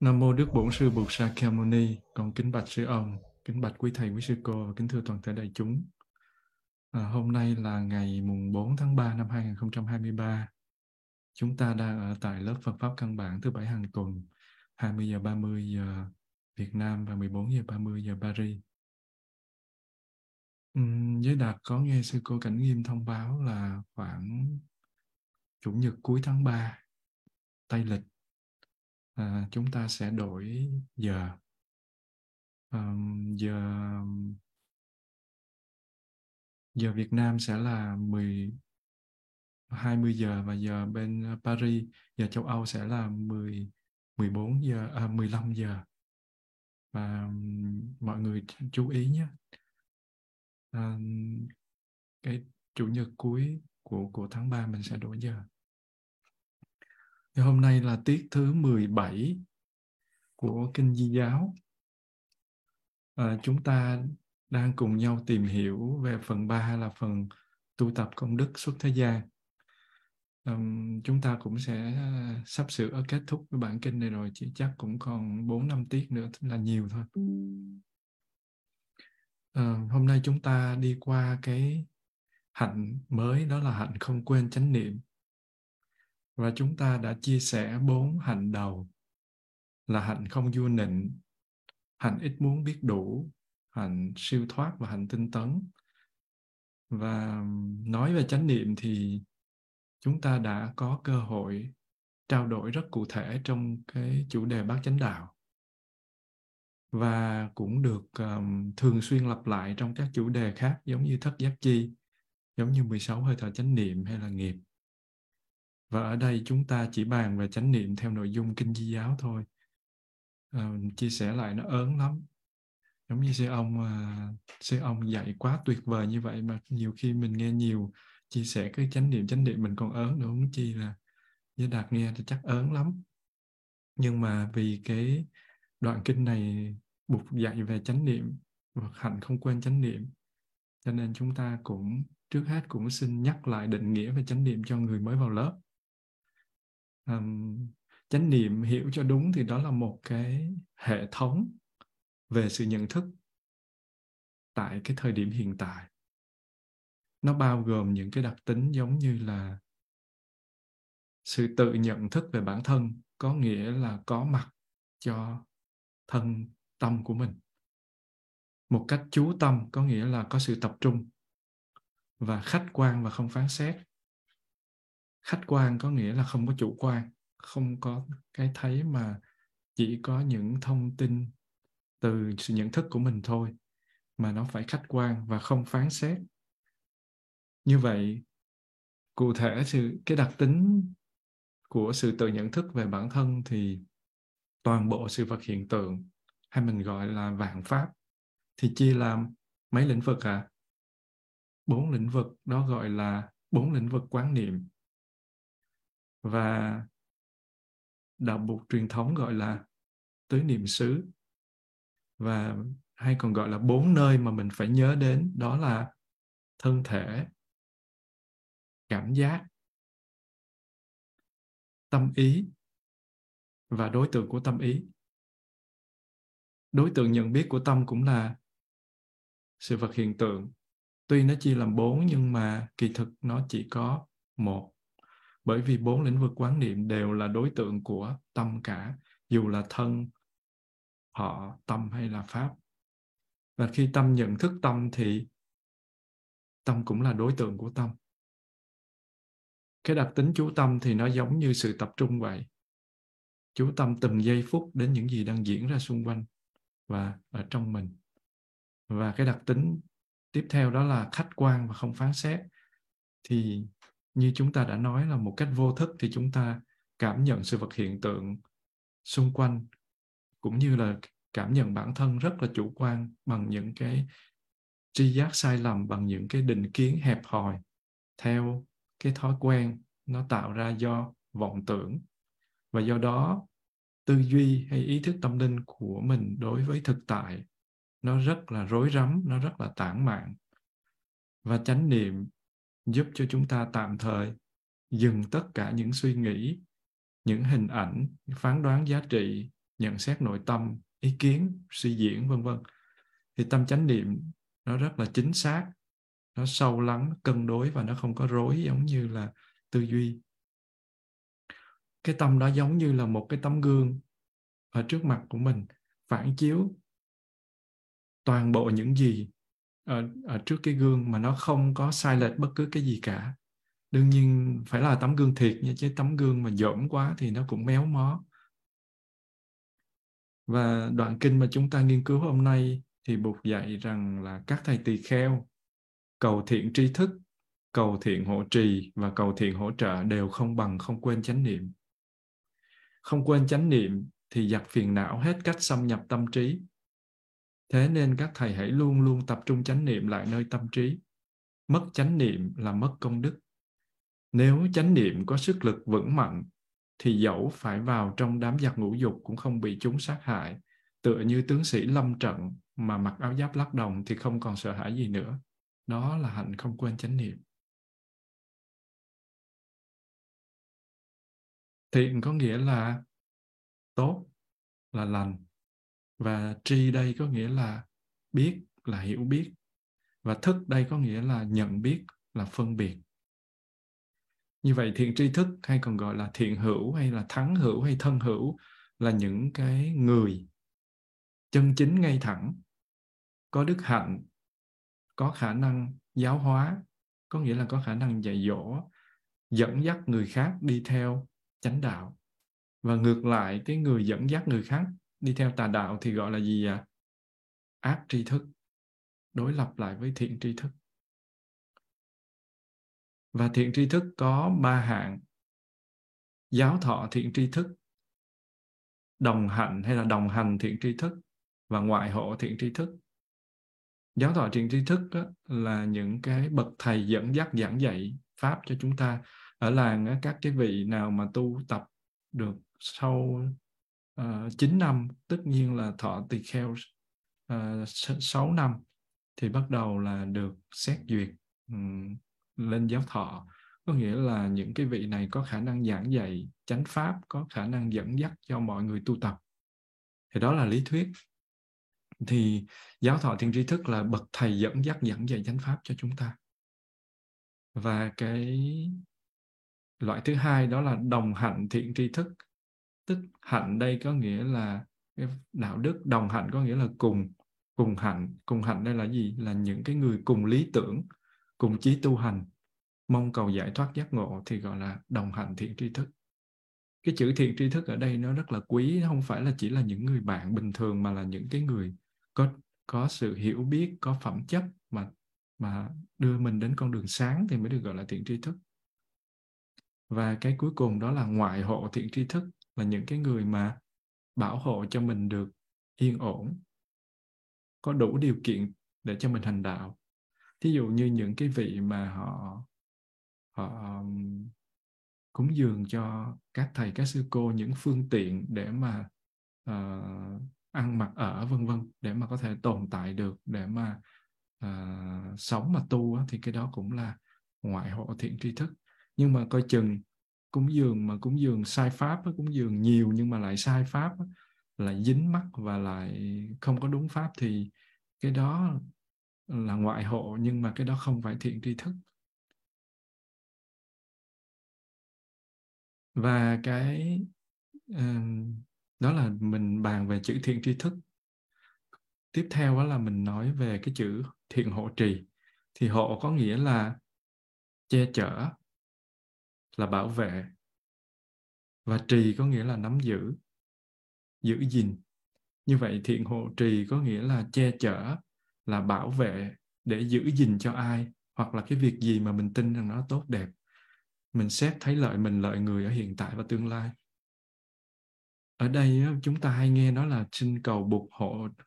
Nam mô Đức Bổn Sư Bụt Sa Khamoni. Con kính bạch sư ông, kính bạch quý thầy, quý sư cô và kính thưa toàn thể đại chúng. Hôm nay là ngày mùng 4 tháng 3 năm 2023. Chúng ta đang ở tại lớp Phật Pháp Căn Bản thứ 7 hàng tuần, 20 giờ 30 giờ Việt Nam và 14 giờ 30 giờ Paris. Giới Đạt có nghe sư cô Cảnh Nghiêm thông báo là khoảng Chủ nhật cuối tháng 3 Tây lịch, chúng ta sẽ đổi giờ. Giờ Việt Nam sẽ là 20 giờ và giờ bên Paris, giờ châu Âu sẽ là 15 giờ. Và mọi người chú ý nhé. Cái chủ nhật cuối của tháng 3 mình sẽ đổi giờ. Thì hôm nay là tiết thứ 17 của Kinh Di Giáo. Chúng ta đang cùng nhau tìm hiểu về phần 3 là phần tu tập công đức xuất thế gian. Chúng ta cũng sẽ sắp sửa kết thúc với bản kinh này rồi, chỉ chắc cũng còn 4-5 tiết nữa là nhiều thôi. Hôm nay chúng ta đi qua cái hạnh mới, đó là hạnh không quên chánh niệm. Và chúng ta đã chia sẻ 4 hạnh đầu là hạnh không vua nịnh, hạnh ít muốn biết đủ, hạnh siêu thoát và hạnh tinh tấn. Và nói về chánh niệm thì chúng ta đã có cơ hội trao đổi rất cụ thể trong cái chủ đề Bát Chánh Đạo. Và cũng được thường xuyên lặp lại trong các chủ đề khác, giống như thất giác chi, giống như 16 hơi thở chánh niệm hay là nghiệp. Và ở đây chúng ta chỉ bàn về chánh niệm theo nội dung Kinh Di Giáo thôi. Chia sẻ lại nó ớn lắm. Giống như sư ông dạy quá tuyệt vời như vậy mà nhiều khi mình nghe nhiều chia sẻ cái chánh niệm mình còn ớn nữa, không chi là Giới Đạt nghe thì chắc ớn lắm. Nhưng mà vì cái đoạn kinh này Bụt dạy về chánh niệm và hạnh không quên chánh niệm, cho nên chúng ta cũng trước hết cũng xin nhắc lại định nghĩa về chánh niệm cho người mới vào lớp. Chánh niệm hiểu cho đúng thì đó là một cái hệ thống về sự nhận thức tại cái thời điểm hiện tại. Nó bao gồm những cái đặc tính giống như là sự tự nhận thức về bản thân, có nghĩa là có mặt cho thân tâm của mình. Một cách chú tâm, có nghĩa là có sự tập trung. Và khách quan và không phán xét. Khách quan có nghĩa là không có chủ quan, không có cái thấy mà chỉ có những thông tin từ sự nhận thức của mình thôi, mà nó phải khách quan và không phán xét. Như vậy, cụ thể cái đặc tính của sự tự nhận thức về bản thân thì toàn bộ sự vật hiện tượng, hay mình gọi là vạn pháp, thì chia làm mấy lĩnh vực ạ? 4 lĩnh vực, đó gọi là 4 lĩnh vực quán niệm. Và đạo Phật truyền thống gọi là tứ niệm xứ. Và hay còn gọi là 4 nơi mà mình phải nhớ đến, đó là thân thể, cảm giác, tâm ý và đối tượng của tâm ý. Đối tượng nhận biết của tâm cũng là sự vật hiện tượng. Tuy nó chia làm 4 nhưng mà kỳ thực nó chỉ có 1. Bởi vì 4 lĩnh vực quán niệm đều là đối tượng của tâm cả, dù là thân, họ, tâm hay là pháp. Và khi tâm nhận thức tâm thì tâm cũng là đối tượng của tâm. Cái đặc tính chú tâm thì nó giống như sự tập trung vậy. Chú tâm từng giây phút đến những gì đang diễn ra xung quanh và ở trong mình. Và cái đặc tính tiếp theo đó là khách quan và không phán xét. Thì như chúng ta đã nói là một cách vô thức thì chúng ta cảm nhận sự vật hiện tượng xung quanh cũng như là cảm nhận bản thân rất là chủ quan bằng những cái tri giác sai lầm, bằng những cái định kiến hẹp hòi theo cái thói quen nó tạo ra do vọng tưởng. Và do đó tư duy hay ý thức tâm linh của mình đối với thực tại nó rất là rối rắm, nó rất là tản mạn. Và chánh niệm giúp cho chúng ta tạm thời dừng tất cả những suy nghĩ, những hình ảnh, phán đoán giá trị nhận xét nội tâm, ý kiến, suy diễn vân vân. Thì tâm chánh niệm nó rất là chính xác, nó sâu lắng, cân đối và nó không có rối giống như là tư duy. Cái tâm đó giống như là một cái tấm gương ở trước mặt của mình, phản chiếu toàn bộ những gì ở trước cái gương mà nó không có sai lệch bất cứ cái gì cả. Đương nhiên phải là tấm gương thiệt nha, chứ tấm gương mà dỗm quá thì nó cũng méo mó. Và đoạn kinh mà chúng ta nghiên cứu hôm nay thì Bụt dạy rằng là các thầy tỳ kheo cầu thiện tri thức, cầu thiện hộ trì và cầu thiện hỗ trợ đều không bằng không quên chánh niệm. Không quên chánh niệm thì giặc phiền não hết cách xâm nhập tâm trí. Thế nên các thầy hãy luôn luôn tập trung chánh niệm lại nơi tâm trí. Mất chánh niệm là mất công đức. Nếu chánh niệm có sức lực vững mạnh, thì dẫu phải vào trong đám giặc ngũ dục cũng không bị chúng sát hại. Tựa như tướng sĩ lâm trận mà mặc áo giáp lắc đồng thì không còn sợ hãi gì nữa. Đó là hạnh không quên chánh niệm. Thiện có nghĩa là tốt, là lành. Và tri đây có nghĩa là biết, là hiểu biết. Và thức đây có nghĩa là nhận biết, là phân biệt. Như vậy thiện tri thức hay còn gọi là thiện hữu hay là thắng hữu hay thân hữu là những cái người chân chính ngay thẳng, có đức hạnh, có khả năng giáo hóa, có nghĩa là có khả năng dạy dỗ, dẫn dắt người khác đi theo chánh đạo. Và ngược lại, cái người dẫn dắt người khác đi theo tà đạo thì gọi là gì ạ? Ác tri thức, đối lập lại với thiện tri thức. Và thiện tri thức có ba hạng: giáo thọ thiện tri thức, đồng hạnh hay là đồng hành thiện tri thức và ngoại hộ thiện tri thức. Giáo thọ thiện tri thức là những cái bậc thầy dẫn dắt giảng dạy pháp cho chúng ta. Ở làng các cái vị nào mà tu tập được sau 9 năm, tất nhiên là thọ tỳ kheo 6 năm thì bắt đầu là được xét duyệt lên giáo thọ. Có nghĩa là những cái vị này có khả năng giảng dạy chánh pháp, có khả năng dẫn dắt cho mọi người tu tập. Thì đó là lý thuyết. Thì giáo thọ thiện tri thức là bậc thầy dẫn dắt giảng dạy chánh pháp cho chúng ta. Và cái loại thứ hai đó là đồng hạnh thiện tri thức. Tức hạnh đây có nghĩa là đạo đức, đồng hạnh có nghĩa là cùng hạnh. Cùng hạnh đây là gì? Là những cái người cùng lý tưởng, cùng chí tu hành, mong cầu giải thoát giác ngộ thì gọi là đồng hạnh thiện tri thức. Cái chữ thiện tri thức ở đây nó rất là quý, nó không phải là chỉ là những người bạn bình thường mà là những cái người có sự hiểu biết, có phẩm chất mà đưa mình đến con đường sáng thì mới được gọi là thiện tri thức. Và cái cuối cùng đó là ngoại hộ thiện tri thức, là những cái người mà bảo hộ cho mình được yên ổn, có đủ điều kiện để cho mình hành đạo. Thí dụ như những cái vị mà họ cúng dường cho các thầy, các sư cô những phương tiện để mà ăn mặc ở vân vân, để mà có thể tồn tại được, để mà sống mà tu thì cái đó cũng là ngoại hộ thiện tri thức. Nhưng mà coi chừng cúng dường sai pháp, cúng dường nhiều nhưng mà lại sai pháp, lại dính mắc và lại không có đúng pháp thì cái đó là ngoại hộ, nhưng mà cái đó không phải thiện tri thức. Và cái đó là mình bàn về chữ thiện tri thức. Tiếp theo đó là mình nói về cái chữ thiện hộ trì. Thì hộ có nghĩa là che chở, là bảo vệ, và trì có nghĩa là nắm giữ, giữ gìn. Như vậy thiện hộ trì có nghĩa là che chở, là bảo vệ để giữ gìn cho ai hoặc là cái việc gì mà mình tin rằng nó tốt đẹp, mình xét thấy lợi mình, lợi người ở hiện tại và tương lai. Ở đây chúng ta hay nghe nói là xin cầu Bụt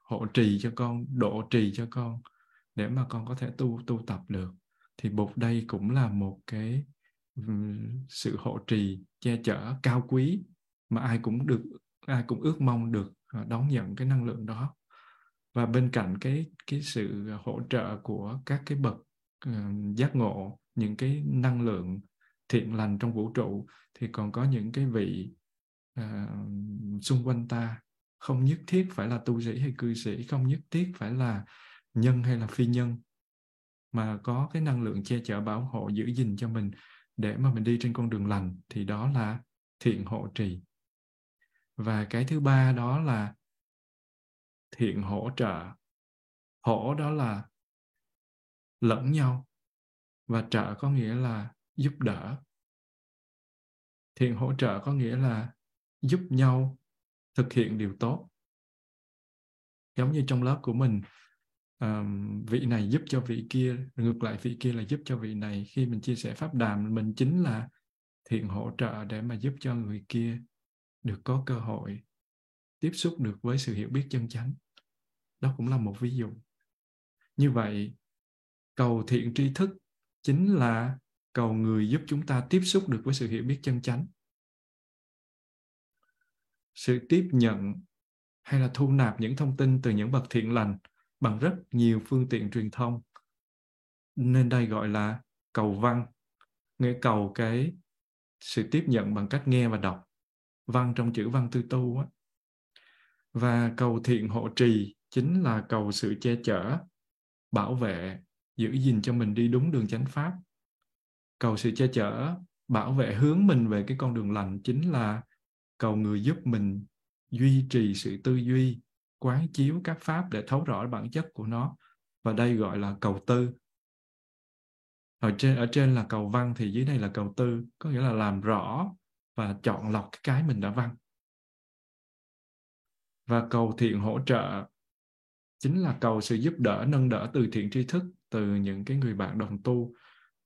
hộ trì cho con, độ trì cho con để mà con có thể tu tập được. Thì Bụt đây cũng là một cái sự hộ trì, che chở cao quý mà ai cũng ước mong được đón nhận cái năng lượng đó. Và bên cạnh cái sự hỗ trợ của các cái bậc giác ngộ, những cái năng lượng thiện lành trong vũ trụ, thì còn có những cái vị xung quanh ta không nhất thiết phải là tu sĩ hay cư sĩ, không nhất thiết phải là nhân hay là phi nhân, mà có cái năng lượng che chở bảo hộ giữ gìn cho mình để mà mình đi trên con đường lành, thì đó là thiện hộ trì. Và cái thứ ba đó là thiện hỗ trợ. Hỗ đó là lẫn nhau, và trợ có nghĩa là giúp đỡ. Thiện hỗ trợ có nghĩa là giúp nhau thực hiện điều tốt. Giống như trong lớp của mình, vị này giúp cho vị kia, ngược lại vị kia là giúp cho vị này. Khi mình chia sẻ pháp đàm, mình chính là thiện hỗ trợ để mà giúp cho người kia được có cơ hội tiếp xúc được với sự hiểu biết chân chánh. Đó cũng là một ví dụ. Như vậy, cầu thiện tri thức chính là cầu người giúp chúng ta tiếp xúc được với sự hiểu biết chân chánh. Sự tiếp nhận hay là thu nạp những thông tin từ những bậc thiện lành bằng rất nhiều phương tiện truyền thông. Nên đây gọi là cầu văn, nghĩa cầu cái sự tiếp nhận bằng cách nghe và đọc. Văn trong chữ văn tư tu á. Và cầu thiện hộ trì chính là cầu sự che chở, bảo vệ, giữ gìn cho mình đi đúng đường chánh pháp. Cầu sự che chở, bảo vệ hướng mình về cái con đường lành chính là cầu người giúp mình duy trì sự tư duy, quán chiếu các pháp để thấu rõ bản chất của nó. Và đây gọi là cầu tư. Ở trên là cầu văn thì dưới đây là cầu tư, có nghĩa là làm rõ và chọn lọc cái mình đã văn. Và cầu thiện hỗ trợ chính là cầu sự giúp đỡ, nâng đỡ từ thiện tri thức, từ những cái người bạn đồng tu,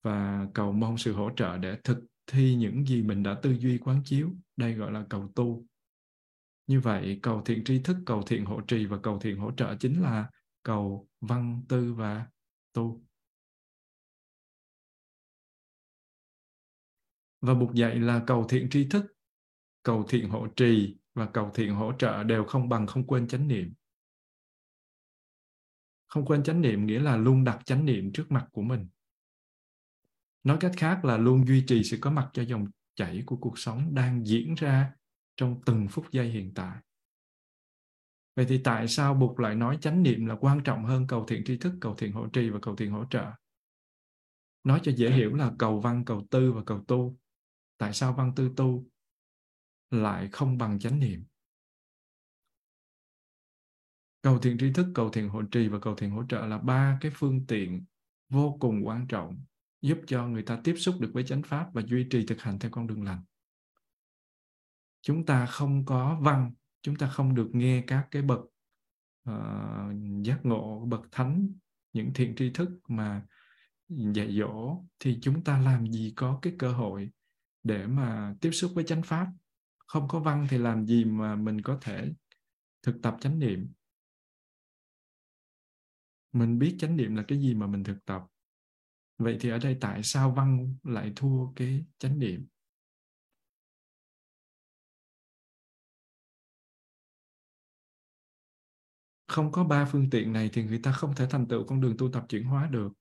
và cầu mong sự hỗ trợ để thực thi những gì mình đã tư duy quán chiếu. Đây gọi là cầu tu. Như vậy, cầu thiện tri thức, cầu thiện hộ trì và cầu thiện hỗ trợ chính là cầu văn, tư và tu. Và Bụt dạy là cầu thiện tri thức, cầu thiện hộ trì và cầu thiện hỗ trợ đều không bằng không quên chánh niệm. Không quên chánh niệm nghĩa là luôn đặt chánh niệm trước mặt của mình. Nói cách khác là luôn duy trì sự có mặt cho dòng chảy của cuộc sống đang diễn ra trong từng phút giây hiện tại. Vậy thì tại sao Bụt lại nói chánh niệm là quan trọng hơn cầu thiện tri thức, cầu thiện hộ trì và cầu thiện hỗ trợ? Nói cho dễ hiểu là cầu văn, cầu tư và cầu tu. Tại sao văn tư tu lại không bằng chánh niệm? Cầu thiện tri thức, cầu thiện hộ trì và cầu thiện hỗ trợ là ba cái phương tiện vô cùng quan trọng giúp cho người ta tiếp xúc được với chánh pháp và duy trì thực hành theo con đường lành. Chúng ta không có văn, chúng ta không được nghe các cái bậc giác ngộ, bậc thánh, những thiện tri thức mà dạy dỗ, thì chúng ta làm gì có cái cơ hội để mà tiếp xúc với chánh pháp. Không có văn thì làm gì mà mình có thể thực tập chánh niệm. Mình biết chánh niệm là cái gì mà mình thực tập. Vậy thì ở đây tại sao văn lại thua cái chánh niệm? Không có ba phương tiện này thì người ta không thể thành tựu con đường tu tập chuyển hóa được.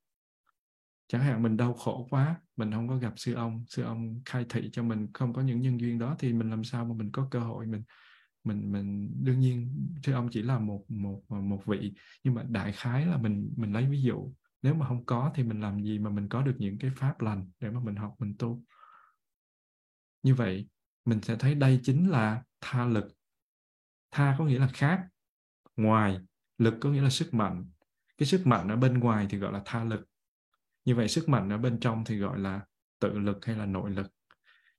Chẳng hạn mình đau khổ quá, mình không có gặp sư ông khai thị cho mình, không có những nhân duyên đó thì mình làm sao mà mình có cơ hội mình đương nhiên sư ông chỉ là một vị, nhưng mà đại khái là mình lấy ví dụ. Nếu mà không có thì mình làm gì mà mình có được những cái pháp lành để mà mình học, mình tu. Như vậy, mình sẽ thấy đây chính là tha lực. Tha có nghĩa là khác, ngoài. Lực có nghĩa là sức mạnh. Cái sức mạnh ở bên ngoài thì gọi là tha lực. Như vậy, sức mạnh ở bên trong thì gọi là tự lực hay là nội lực.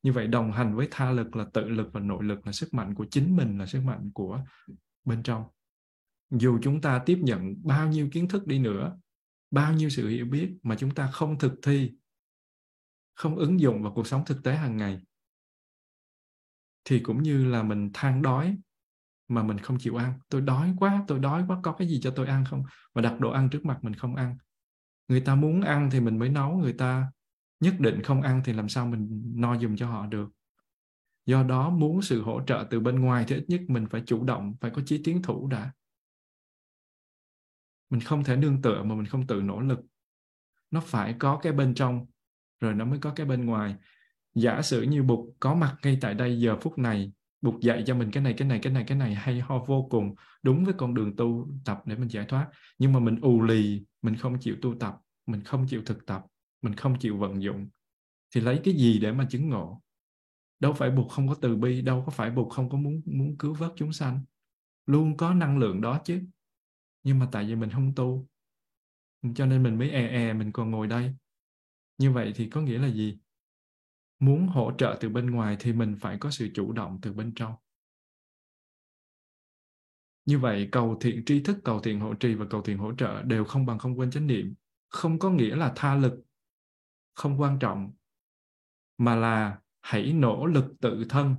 Như vậy, đồng hành với tha lực là tự lực và nội lực là sức mạnh của chính mình, là sức mạnh của bên trong. Dù chúng ta tiếp nhận bao nhiêu kiến thức đi nữa, bao nhiêu sự hiểu biết mà chúng ta không thực thi, không ứng dụng vào cuộc sống thực tế hàng ngày, thì cũng như là mình than đói mà mình không chịu ăn. Tôi đói quá, có cái gì cho tôi ăn không? Mà đặt đồ ăn trước mặt mình không ăn. Người ta muốn ăn thì mình mới nấu, người ta nhất định không ăn thì làm sao mình no giùm cho họ được. Do đó muốn sự hỗ trợ từ bên ngoài thì ít nhất mình phải chủ động, phải có chí tiến thủ đã. Mình không thể nương tựa mà mình không tự nỗ lực. Nó phải có cái bên trong, rồi nó mới có cái bên ngoài. Giả sử như Bụt có mặt ngay tại đây giờ phút này, Bụt dạy cho mình cái này hay ho vô cùng, đúng với con đường tu tập để mình giải thoát. Nhưng mà mình ù lì, mình không chịu tu tập, mình không chịu thực tập, mình không chịu vận dụng. Thì lấy cái gì để mà chứng ngộ? Đâu phải Bụt không có từ bi, đâu có phải Bụt không có muốn cứu vớt chúng sanh. Luôn có năng lượng đó chứ. Nhưng mà tại vì mình không tu, cho nên mình mới mình còn ngồi đây. Như vậy thì có nghĩa là gì? Muốn hỗ trợ từ bên ngoài thì mình phải có sự chủ động từ bên trong. Như vậy cầu thiện tri thức, cầu thiện hộ trì và cầu thiện hỗ trợ đều không bằng không quên chánh niệm. Không có nghĩa là tha lực, không quan trọng, mà là hãy nỗ lực tự thân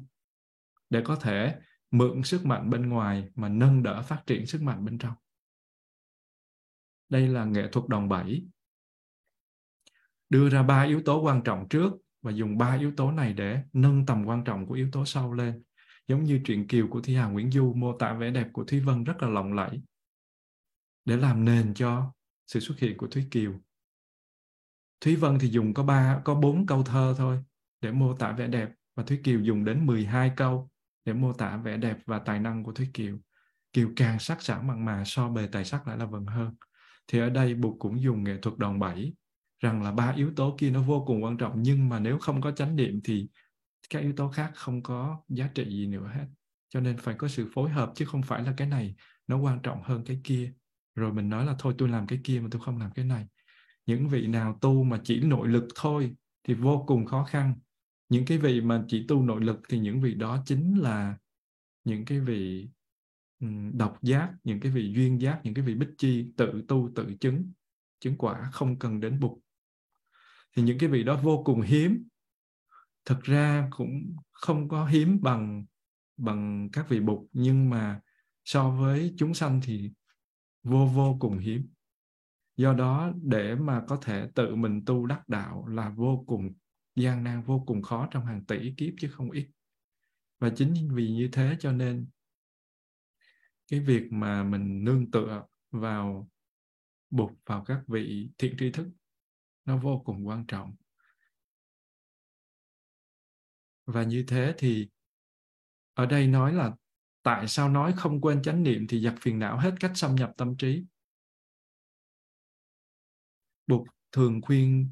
để có thể mượn sức mạnh bên ngoài mà nâng đỡ phát triển sức mạnh bên trong. Đây là nghệ thuật đòn bẩy. Đưa ra 3 yếu tố quan trọng trước và dùng 3 yếu tố này để nâng tầm quan trọng của yếu tố sau lên. Giống như Truyện Kiều của Thi Hà Nguyễn Du mô tả vẻ đẹp của Thúy Vân rất là lộng lẫy để làm nền cho sự xuất hiện của Thúy Kiều. Thúy Vân thì dùng có 4 câu thơ thôi để mô tả vẻ đẹp, và Thúy Kiều dùng đến 12 câu để mô tả vẻ đẹp và tài năng của Thúy Kiều. Kiều càng sắc sảo mặn mà, so bề tài sắc lại là vần hơn. Thì ở đây Bụt cũng dùng nghệ thuật đòn bẩy, rằng là 3 yếu tố kia nó vô cùng quan trọng, nhưng mà nếu không có chánh niệm thì các yếu tố khác không có giá trị gì nữa hết. Cho nên phải có sự phối hợp, chứ không phải là cái này nó quan trọng hơn cái kia. Rồi mình nói là thôi tôi làm cái kia mà tôi không làm cái này. Những vị nào tu mà chỉ nội lực thôi thì vô cùng khó khăn. Những cái vị mà chỉ tu nội lực thì những vị đó chính là những cái vị độc giác, những cái vị duyên giác, những cái vị bích chi, tự tu tự chứng quả, không cần đến Bụt. Thì những cái vị đó vô cùng hiếm. Thực ra cũng không có hiếm bằng các vị Bụt, nhưng mà so với chúng sanh thì vô cùng hiếm. Do đó để mà có thể tự mình tu đắc đạo là vô cùng gian nan, vô cùng khó, trong hàng tỷ kiếp chứ không ít. Và chính vì như thế cho nên cái việc mà mình nương tựa vào Bụt, vào các vị thiện tri thức, nó vô cùng quan trọng. Và như thế thì ở đây nói là tại sao nói không quên chánh niệm thì dẹp phiền não hết cách xâm nhập tâm trí. Bụt thường khuyên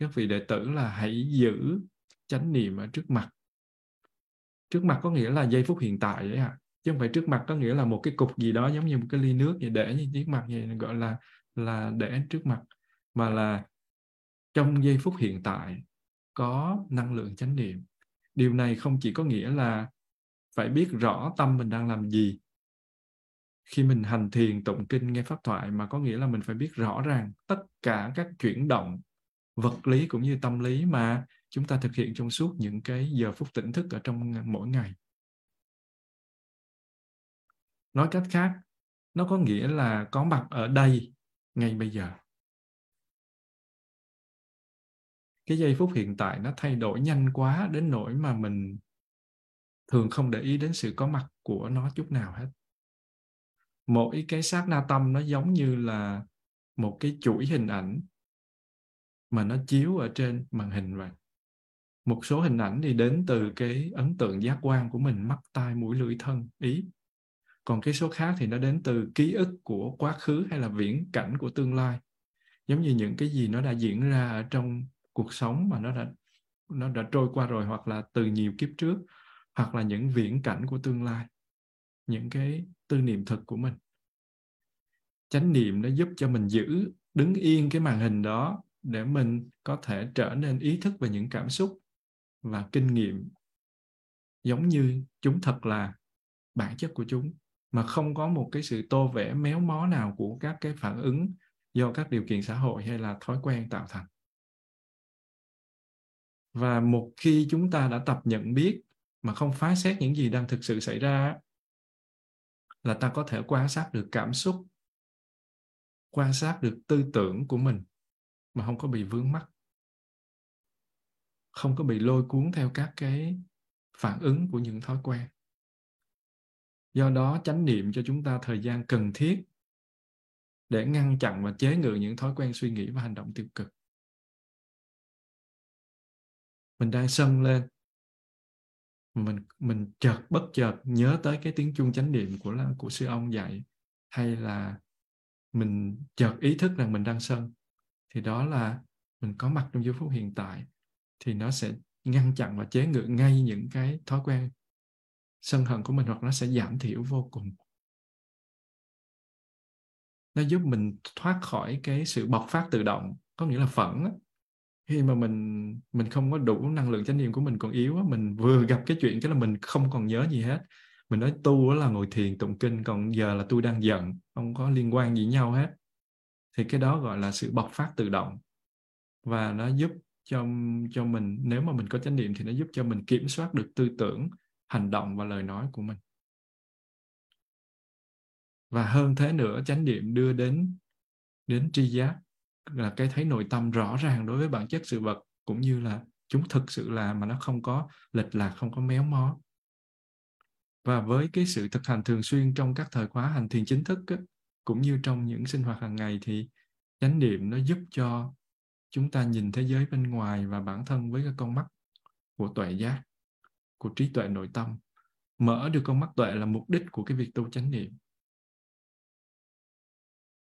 các vị đệ tử là hãy giữ chánh niệm ở trước mặt. Trước mặt có nghĩa là giây phút hiện tại ấy ạ. Chứ không phải trước mặt có nghĩa là một cái cục gì đó giống như một cái ly nước vậy, để như trước mặt vậy gọi là để trước mặt. Mà là trong giây phút hiện tại có năng lượng chánh niệm. Điều này không chỉ có nghĩa là phải biết rõ tâm mình đang làm gì khi mình hành thiền, tụng kinh, nghe pháp thoại, mà có nghĩa là mình phải biết rõ ràng tất cả các chuyển động vật lý cũng như tâm lý mà chúng ta thực hiện trong suốt những cái giờ phút tỉnh thức ở trong mỗi ngày. Nói cách khác, nó có nghĩa là có mặt ở đây, ngay bây giờ. Cái giây phút hiện tại nó thay đổi nhanh quá đến nỗi mà mình thường không để ý đến sự có mặt của nó chút nào hết. Mỗi cái sát na tâm nó giống như là một cái chuỗi hình ảnh mà nó chiếu ở trên màn hình vậy. Một số hình ảnh thì đến từ cái ấn tượng giác quan của mình, mắt, tai, mũi, lưỡi, thân, ý. Còn cái số khác thì nó đến từ ký ức của quá khứ hay là viễn cảnh của tương lai. Giống như những cái gì nó đã diễn ra ở trong cuộc sống mà nó đã trôi qua rồi, hoặc là từ nhiều kiếp trước, hoặc là những viễn cảnh của tương lai, những cái tư niệm thực của mình. Chánh niệm nó giúp cho mình giữ đứng yên cái màn hình đó để mình có thể trở nên ý thức về những cảm xúc và kinh nghiệm giống như chúng thật là bản chất của chúng, mà không có một cái sự tô vẽ méo mó nào của các cái phản ứng do các điều kiện xã hội hay là thói quen tạo thành. Và một khi chúng ta đã tập nhận biết mà không phán xét những gì đang thực sự xảy ra, là ta có thể quan sát được cảm xúc, quan sát được tư tưởng của mình mà không có bị vướng mắc, không có bị lôi cuốn theo các cái phản ứng của những thói quen. Do đó chánh niệm cho chúng ta thời gian cần thiết để ngăn chặn và chế ngự những thói quen suy nghĩ và hành động tiêu cực. Mình đang sân lên, mình chợt bất chợt nhớ tới cái tiếng chuông chánh niệm của sư ông dạy, hay là mình chợt ý thức rằng mình đang sân, thì đó là mình có mặt trong giây phút hiện tại, thì nó sẽ ngăn chặn và chế ngự ngay những cái thói quen sân hận của mình, hoặc nó sẽ giảm thiểu vô cùng. Nó giúp mình thoát khỏi cái sự bộc phát tự động, có nghĩa là phẫn. Khi mà mình không có đủ năng lượng chánh niệm của mình còn yếu, mình vừa gặp cái chuyện cái là mình không còn nhớ gì hết. Mình nói tu là ngồi thiền tụng kinh, còn giờ là tôi đang giận, không có liên quan gì nhau hết. Thì cái đó gọi là sự bộc phát tự động. Và nó giúp cho mình, nếu mà mình có chánh niệm thì nó giúp cho mình kiểm soát được tư tưởng, hành động và lời nói của mình. Và hơn thế nữa, chánh niệm đưa đến tri giác, là cái thấy nội tâm rõ ràng đối với bản chất sự vật, cũng như là chúng thực sự là, mà nó không có lệch lạc, không có méo mó. Và với cái sự thực hành thường xuyên trong các thời khóa hành thiền chính thức ấy, cũng như trong những sinh hoạt hàng ngày, thì chánh niệm nó giúp cho chúng ta nhìn thế giới bên ngoài và bản thân với cái con mắt của tuệ giác, của trí tuệ nội tâm. Mở được con mắt tuệ là mục đích của cái việc tu chánh niệm.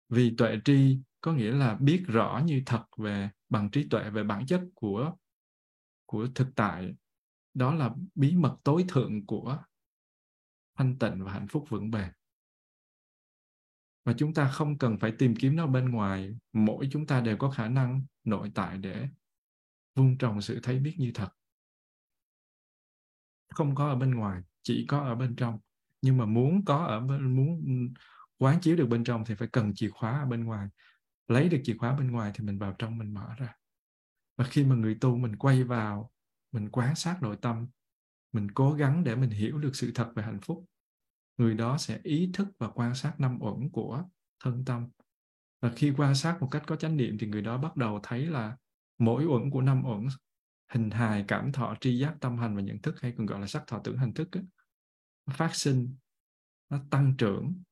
Vì tuệ tri có nghĩa là biết rõ như thật về, bằng trí tuệ về bản chất của thực tại. Đó là bí mật tối thượng của thanh tịnh và hạnh phúc vững bền. Và chúng ta không cần phải tìm kiếm nó bên ngoài. Mỗi chúng ta đều có khả năng nội tại để vun trồng sự thấy biết như thật. Không có ở bên ngoài, chỉ có ở bên trong. Nhưng mà muốn quán chiếu được bên trong thì phải cần chìa khóa ở bên ngoài. Lấy được chìa khóa bên ngoài thì mình vào trong, mình mở ra. Và khi mà người tu mình quay vào, mình quan sát nội tâm, mình cố gắng để mình hiểu được sự thật về hạnh phúc, người đó sẽ ý thức và quan sát năm uẩn của thân tâm. Và khi quan sát một cách có chánh niệm thì người đó bắt đầu thấy là mỗi uẩn của năm uẩn, hình hài, cảm thọ, tri giác, tâm hành và nhận thức, hay còn gọi là sắc thọ tưởng hành thức ấy, nó phát sinh, nó tăng trưởng,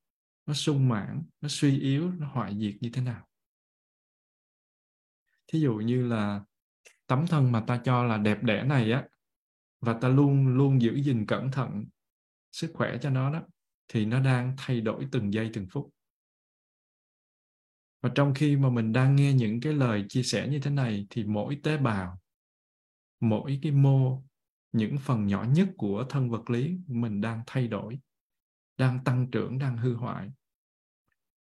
nó sung mãn, nó suy yếu, nó hoại diệt như thế nào. Thí dụ như là tấm thân mà ta cho là đẹp đẽ này á, và ta luôn luôn giữ gìn cẩn thận sức khỏe cho nó đó, thì nó đang thay đổi từng giây từng phút. Và trong khi mà mình đang nghe những cái lời chia sẻ như thế này, thì mỗi tế bào, mỗi cái mô, những phần nhỏ nhất của thân vật lý mình đang thay đổi, đang tăng trưởng, đang hư hoại.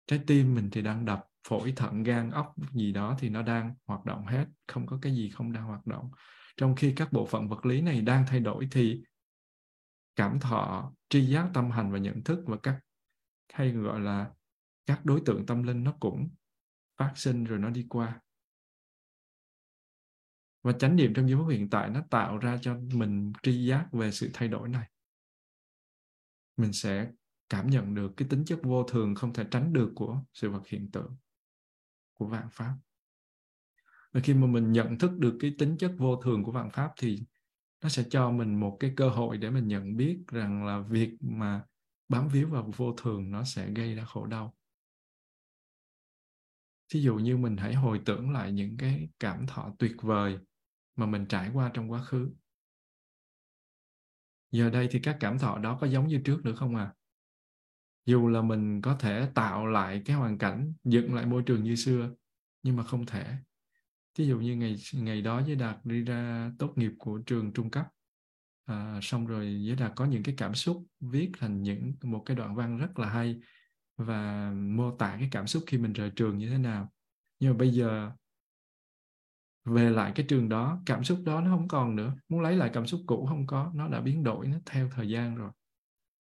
Trái tim mình thì đang đập, phổi, thận, gan, óc gì đó thì nó đang hoạt động hết, không có cái gì không đang hoạt động. Trong khi các bộ phận vật lý này đang thay đổi thì cảm thọ, tri giác, tâm hành và nhận thức và các, hay gọi là các đối tượng tâm linh, nó cũng phát sinh rồi nó đi qua. Và chánh niệm trong giây phút hiện tại nó tạo ra cho mình tri giác về sự thay đổi này. Mình sẽ cảm nhận được cái tính chất vô thường không thể tránh được của sự vật hiện tượng, của vạn pháp. Và khi mà mình nhận thức được cái tính chất vô thường của vạn pháp thì nó sẽ cho mình một cái cơ hội để mình nhận biết rằng là việc mà bám víu vào vô thường nó sẽ gây ra khổ đau. Thí dụ như mình hãy hồi tưởng lại những cái cảm thọ tuyệt vời mà mình trải qua trong quá khứ. Giờ đây thì các cảm thọ đó có giống như trước nữa không à? Dù là mình có thể tạo lại cái hoàn cảnh, dựng lại môi trường như xưa, nhưng mà không thể. Thí dụ như ngày đó Giới Đạt đi ra tốt nghiệp của trường trung cấp, xong rồi Giới Đạt có những cái cảm xúc viết thành một cái đoạn văn rất là hay và mô tả cái cảm xúc khi mình rời trường như thế nào. Nhưng mà bây giờ về lại cái trường đó, cảm xúc đó nó không còn nữa. Muốn lấy lại cảm xúc cũ không có, nó đã biến đổi, nó theo thời gian rồi.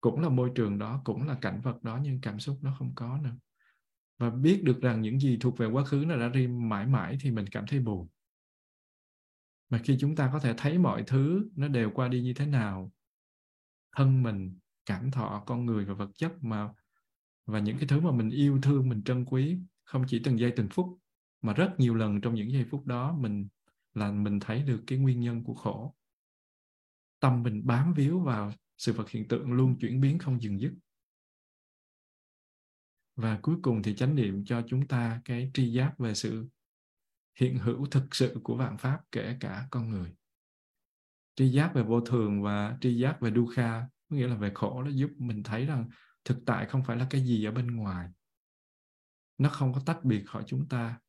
Cũng là môi trường đó, cũng là cảnh vật đó, nhưng cảm xúc nó không có nữa. Và biết được rằng những gì thuộc về quá khứ nó đã riêng mãi mãi thì mình cảm thấy buồn. Mà khi chúng ta có thể thấy mọi thứ nó đều qua đi như thế nào, thân mình, cảm thọ, con người và vật chất và những cái thứ mà mình yêu thương, mình trân quý, không chỉ từng giây từng phút, mà rất nhiều lần trong những giây phút đó mình thấy được cái nguyên nhân của khổ. Tâm mình bám víu vào sự vật hiện tượng luôn chuyển biến không dừng dứt. Và cuối cùng thì chánh niệm cho chúng ta cái tri giác về sự hiện hữu thực sự của vạn pháp, kể cả con người. tri giác về vô thường và tri giác về dukkha, có nghĩa là về khổ, nó giúp mình thấy rằng thực tại không phải là cái gì ở bên ngoài. Nó không có tách biệt khỏi chúng ta.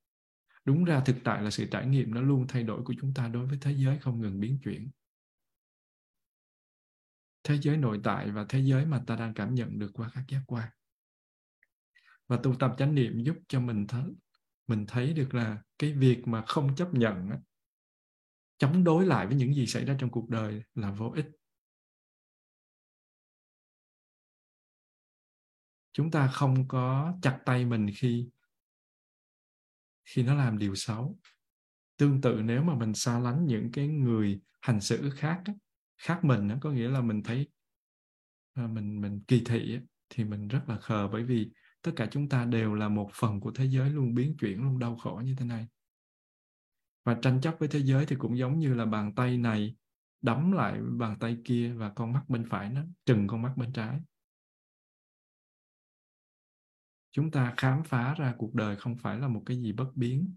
Đúng ra thực tại là sự trải nghiệm nó luôn thay đổi của chúng ta đối với thế giới không ngừng biến chuyển. Thế giới nội tại và thế giới mà ta đang cảm nhận được qua các giác quan. Và tu tập chánh niệm giúp cho mình thấy được là cái việc mà không chấp nhận, chống đối lại với những gì xảy ra trong cuộc đời là vô ích. Chúng ta không có chặt tay mình khi nó làm điều xấu. Tương tự nếu mà mình xa lánh những cái người hành xử khác mình, có nghĩa là mình thấy mình kỳ thị, thì mình rất là khờ, bởi vì tất cả chúng ta đều là một phần của thế giới luôn biến chuyển, luôn đau khổ như thế này. Và tranh chấp với thế giới thì cũng giống như là bàn tay này đấm lại bàn tay kia và con mắt bên phải nó trừng con mắt bên trái. Chúng ta khám phá ra cuộc đời không phải là một cái gì bất biến.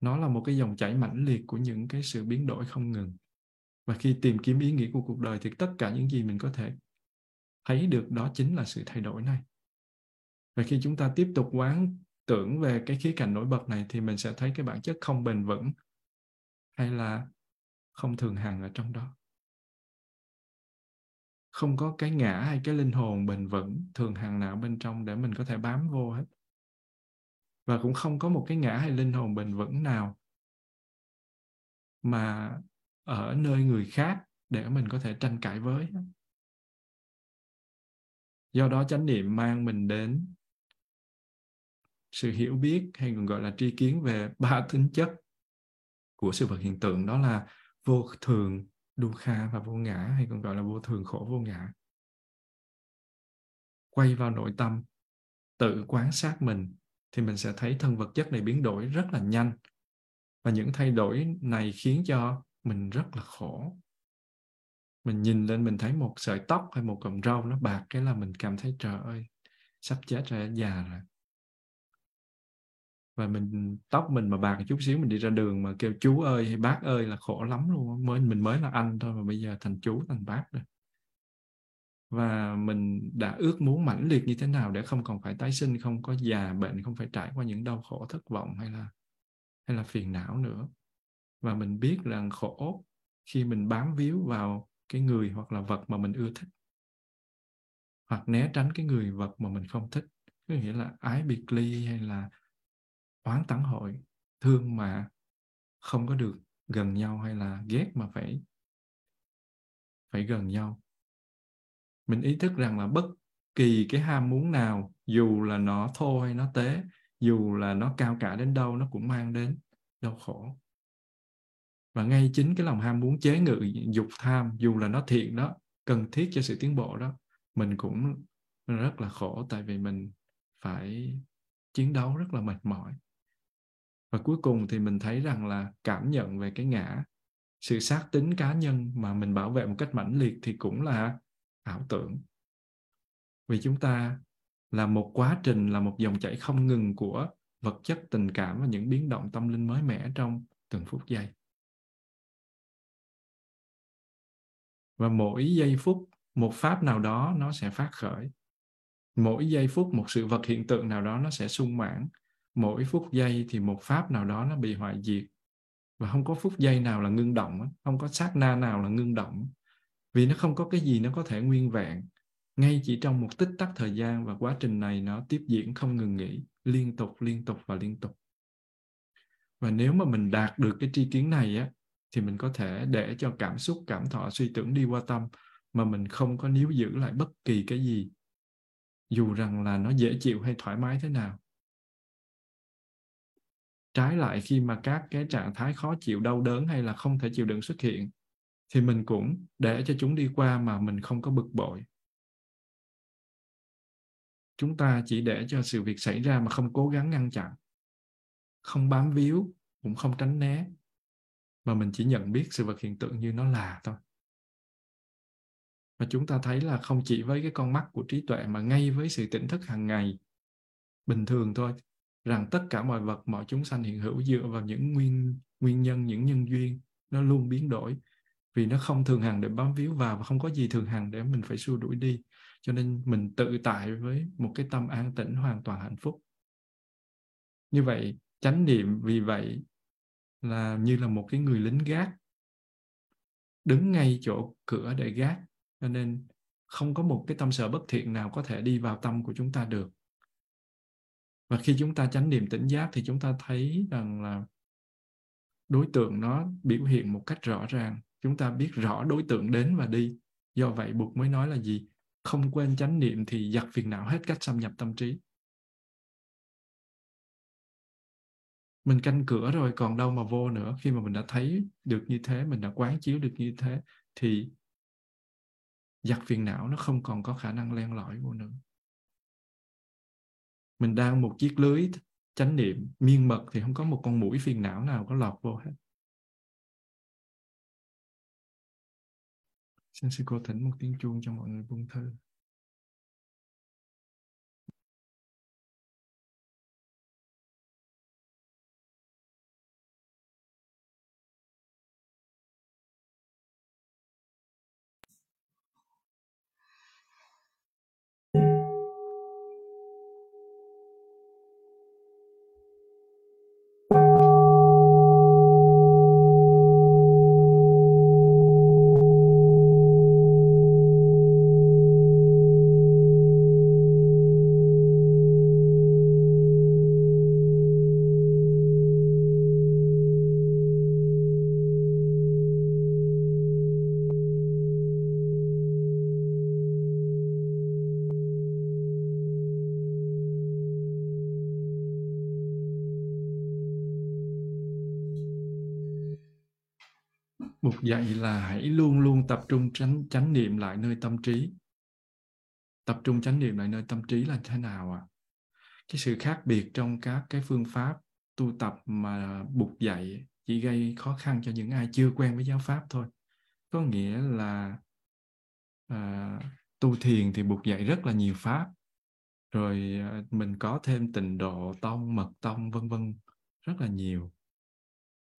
Nó là một cái dòng chảy mãnh liệt của những cái sự biến đổi không ngừng. Và khi tìm kiếm ý nghĩa của cuộc đời thì tất cả những gì mình có thể thấy được đó chính là sự thay đổi này. Và khi chúng ta tiếp tục quán tưởng về cái khía cạnh nổi bật này thì mình sẽ thấy cái bản chất không bền vững hay là không thường hằng ở trong đó. Không có cái ngã hay cái linh hồn bền vững thường hằng nào bên trong để mình có thể bám vô hết. Và cũng không có một cái ngã hay linh hồn bền vững nào mà ở nơi người khác để mình có thể tranh cãi với. Do đó chánh niệm mang mình đến sự hiểu biết hay còn gọi là tri kiến về ba tính chất của sự vật hiện tượng, đó là vô thường, dukkha và vô ngã, hay còn gọi là vô thường, khổ, vô ngã. Quay vào nội tâm, tự quan sát mình thì mình sẽ thấy thân vật chất này biến đổi rất là nhanh, và những thay đổi này khiến cho mình rất là khổ. Mình nhìn lên mình thấy một sợi tóc hay một cọng râu nó bạc cái là mình cảm thấy trời ơi, sắp chết rồi, già rồi. Và tóc mình mà bạc chút xíu, mình đi ra đường mà kêu chú ơi hay bác ơi là khổ lắm luôn. Mình mới là anh thôi mà bây giờ thành chú, thành bác rồi. Và mình đã ước muốn mãnh liệt như thế nào để không còn phải tái sinh, không có già bệnh, không phải trải qua những đau khổ, thất vọng hay là phiền não nữa. Và mình biết rằng khổ khi mình bám víu vào cái người hoặc là vật mà mình ưa thích, hoặc né tránh cái người vật mà mình không thích, có nghĩa là ái biệt ly hay là oán tắng hội, thương mà không có được gần nhau, hay là ghét mà phải gần nhau. Mình ý thức rằng là bất kỳ cái ham muốn nào, dù là nó thô hay nó tế, dù là nó cao cả đến đâu, nó cũng mang đến đau khổ. Và ngay chính cái lòng ham muốn chế ngự dục tham, dù là nó thiện đó, cần thiết cho sự tiến bộ đó, mình cũng rất là khổ, tại vì mình phải chiến đấu rất là mệt mỏi. Và cuối cùng thì mình thấy rằng là cảm nhận về cái ngã, sự xác tín cá nhân mà mình bảo vệ một cách mãnh liệt thì cũng là ảo tưởng. Vì chúng ta là một quá trình, là một dòng chảy không ngừng của vật chất, tình cảm và những biến động tâm linh mới mẻ trong từng phút giây. Và mỗi giây phút một pháp nào đó nó sẽ phát khởi. Mỗi giây phút một sự vật hiện tượng nào đó nó sẽ sung mãn. Mỗi phút giây thì một pháp nào đó nó bị hoại diệt. Và không có phút giây nào là ngưng động, không có sát na nào là ngưng động. Vì nó không có cái gì nó có thể nguyên vẹn. Ngay chỉ trong một tích tắc thời gian, và quá trình này nó tiếp diễn không ngừng nghỉ, liên tục. Và nếu mà mình đạt được cái tri kiến này thì mình có thể để cho cảm xúc, cảm thọ, suy tưởng đi qua tâm mà mình không có níu giữ lại bất kỳ cái gì, dù rằng là nó dễ chịu hay thoải mái thế nào. Trái lại, khi mà các cái trạng thái khó chịu, đau đớn hay là không thể chịu đựng xuất hiện, thì mình cũng để cho chúng đi qua mà mình không có bực bội. Chúng ta chỉ để cho sự việc xảy ra mà không cố gắng ngăn chặn, không bám víu, cũng không tránh né, mà mình chỉ nhận biết sự vật hiện tượng như nó là thôi. Và chúng ta thấy là không chỉ với cái con mắt của trí tuệ mà ngay với sự tỉnh thức hàng ngày bình thường thôi, rằng tất cả mọi vật, mọi chúng sanh hiện hữu dựa vào những nguyên nhân, những nhân duyên, nó luôn biến đổi. Vì nó không thường hằng để bám víu vào và không có gì thường hằng để mình phải xua đuổi đi. Cho nên mình tự tại với một cái tâm an tĩnh hoàn toàn hạnh phúc. Như vậy, chánh niệm vì vậy là như là một cái người lính gác, đứng ngay chỗ cửa để gác. Cho nên không có một cái tâm sở bất thiện nào có thể đi vào tâm của chúng ta được. Và khi chúng ta chánh niệm tỉnh giác thì chúng ta thấy rằng là đối tượng nó biểu hiện một cách rõ ràng. Chúng ta biết rõ đối tượng đến và đi. Do vậy Bụt mới nói là gì? Không quên chánh niệm thì giặc phiền não hết cách xâm nhập tâm trí. Mình canh cửa rồi còn đâu mà vô nữa. Khi mà mình đã thấy được như thế, mình đã quán chiếu được như thế, thì giặc phiền não nó không còn có khả năng len lỏi vô nữa. Mình đang một chiếc lưới chánh niệm miên mật thì không có một con muỗi phiền não nào có lọt vô hết. Xin sư cô thỉnh một tiếng chuông cho mọi người buông thư. Dạy là hãy luôn luôn tập trung chánh niệm lại nơi tâm trí. Tập trung chánh niệm lại nơi tâm trí là thế nào ạ? Cái sự khác biệt trong các cái phương pháp tu tập mà Bụt dạy chỉ gây khó khăn cho những ai chưa quen với giáo pháp thôi. Có nghĩa là tu thiền thì Bụt dạy rất là nhiều pháp. Rồi mình có thêm tịnh độ tông, mật tông, vân vân, rất là nhiều.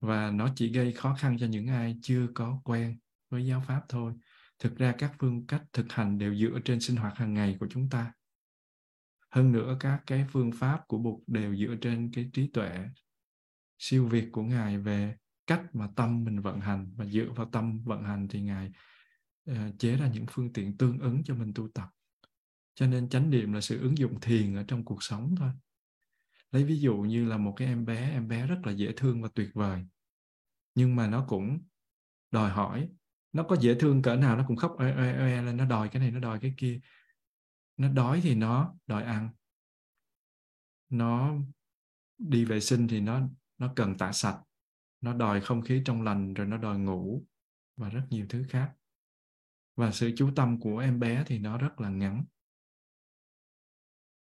Và nó chỉ gây khó khăn cho những ai chưa có quen với giáo pháp thôi. Thực ra các phương cách thực hành đều dựa trên sinh hoạt hàng ngày của chúng ta. Hơn nữa các cái phương pháp của Bụt đều dựa trên cái trí tuệ siêu việt của Ngài về cách mà tâm mình vận hành. Và dựa vào tâm vận hành thì Ngài chế ra những phương tiện tương ứng cho mình tu tập. Cho nên chánh niệm là sự ứng dụng thiền ở trong cuộc sống thôi. Lấy ví dụ như là một cái em bé rất là dễ thương và tuyệt vời. Nhưng mà nó cũng đòi hỏi, nó có dễ thương cỡ nào nó cũng khóc oe oe lên, nó đòi cái này, nó đòi cái kia. Nó đói thì nó đòi ăn. Nó đi vệ sinh thì nó cần tã sạch. Nó đòi không khí trong lành, rồi nó đòi ngủ và rất nhiều thứ khác. Và sự chú tâm của em bé thì nó rất là ngắn.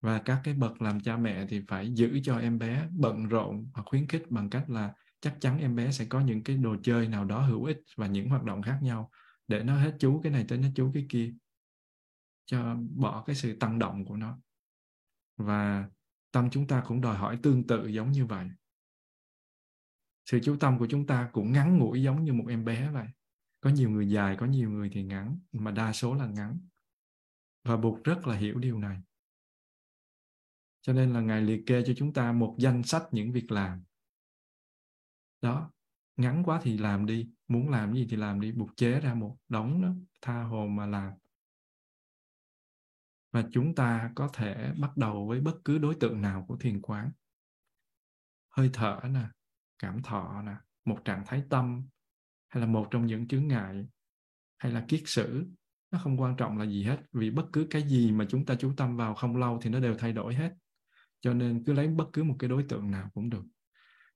Và các cái bậc làm cha mẹ thì phải giữ cho em bé bận rộn và khuyến khích bằng cách là chắc chắn em bé sẽ có những cái đồ chơi nào đó hữu ích và những hoạt động khác nhau để nó hết chú cái này tới nó chú cái kia, cho bỏ cái sự tăng động của nó. Và tâm chúng ta cũng đòi hỏi tương tự giống như vậy. Sự chú tâm của chúng ta cũng ngắn ngủi giống như một em bé vậy. Có nhiều người dài, có nhiều người thì ngắn, mà đa số là ngắn. Và Bụt rất là hiểu điều này. Cho nên là Ngài liệt kê cho chúng ta một danh sách những việc làm. Đó, ngắn quá thì làm đi, muốn làm gì thì làm đi, Bụt chế ra một đống đó, tha hồ mà làm. Và chúng ta có thể bắt đầu với bất cứ đối tượng nào của thiền quán. Hơi thở nè, cảm thọ nè, một trạng thái tâm, hay là một trong những chướng ngại, hay là kiết sử. Nó không quan trọng là gì hết, vì bất cứ cái gì mà chúng ta chú tâm vào không lâu thì nó đều thay đổi hết. Cho nên cứ lấy bất cứ một cái đối tượng nào cũng được.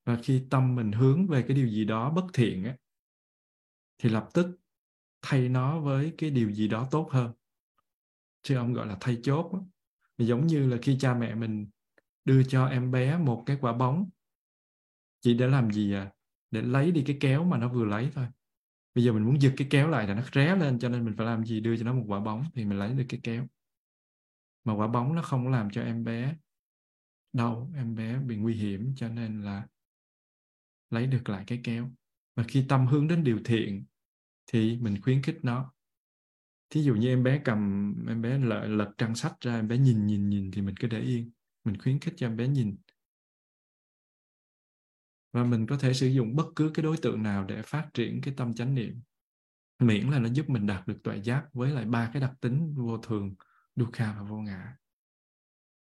Và khi tâm mình hướng về cái điều gì đó bất thiện ấy, thì lập tức thay nó với cái điều gì đó tốt hơn. Chứ ông gọi là thay chốt. Thì giống như là khi cha mẹ mình đưa cho em bé một cái quả bóng, chỉ để làm gì à? Để lấy đi cái kéo mà nó vừa lấy thôi. Bây giờ mình muốn giật cái kéo lại là nó ré lên, cho nên mình phải làm gì? Đưa cho nó một quả bóng thì mình lấy được cái kéo. Mà quả bóng nó không làm cho em bé đau, em bé bị nguy hiểm, cho nên là lấy được lại cái kéo. Mà khi tâm hướng đến điều thiện thì mình khuyến khích nó. Thí dụ như em bé cầm, em bé lật trang sách ra, em bé nhìn thì mình cứ để yên. Mình khuyến khích cho em bé nhìn. Và mình có thể sử dụng bất cứ cái đối tượng nào để phát triển cái tâm chánh niệm. Miễn là nó giúp mình đạt được tuệ giác với lại ba cái đặc tính vô thường, dukkha và vô ngã.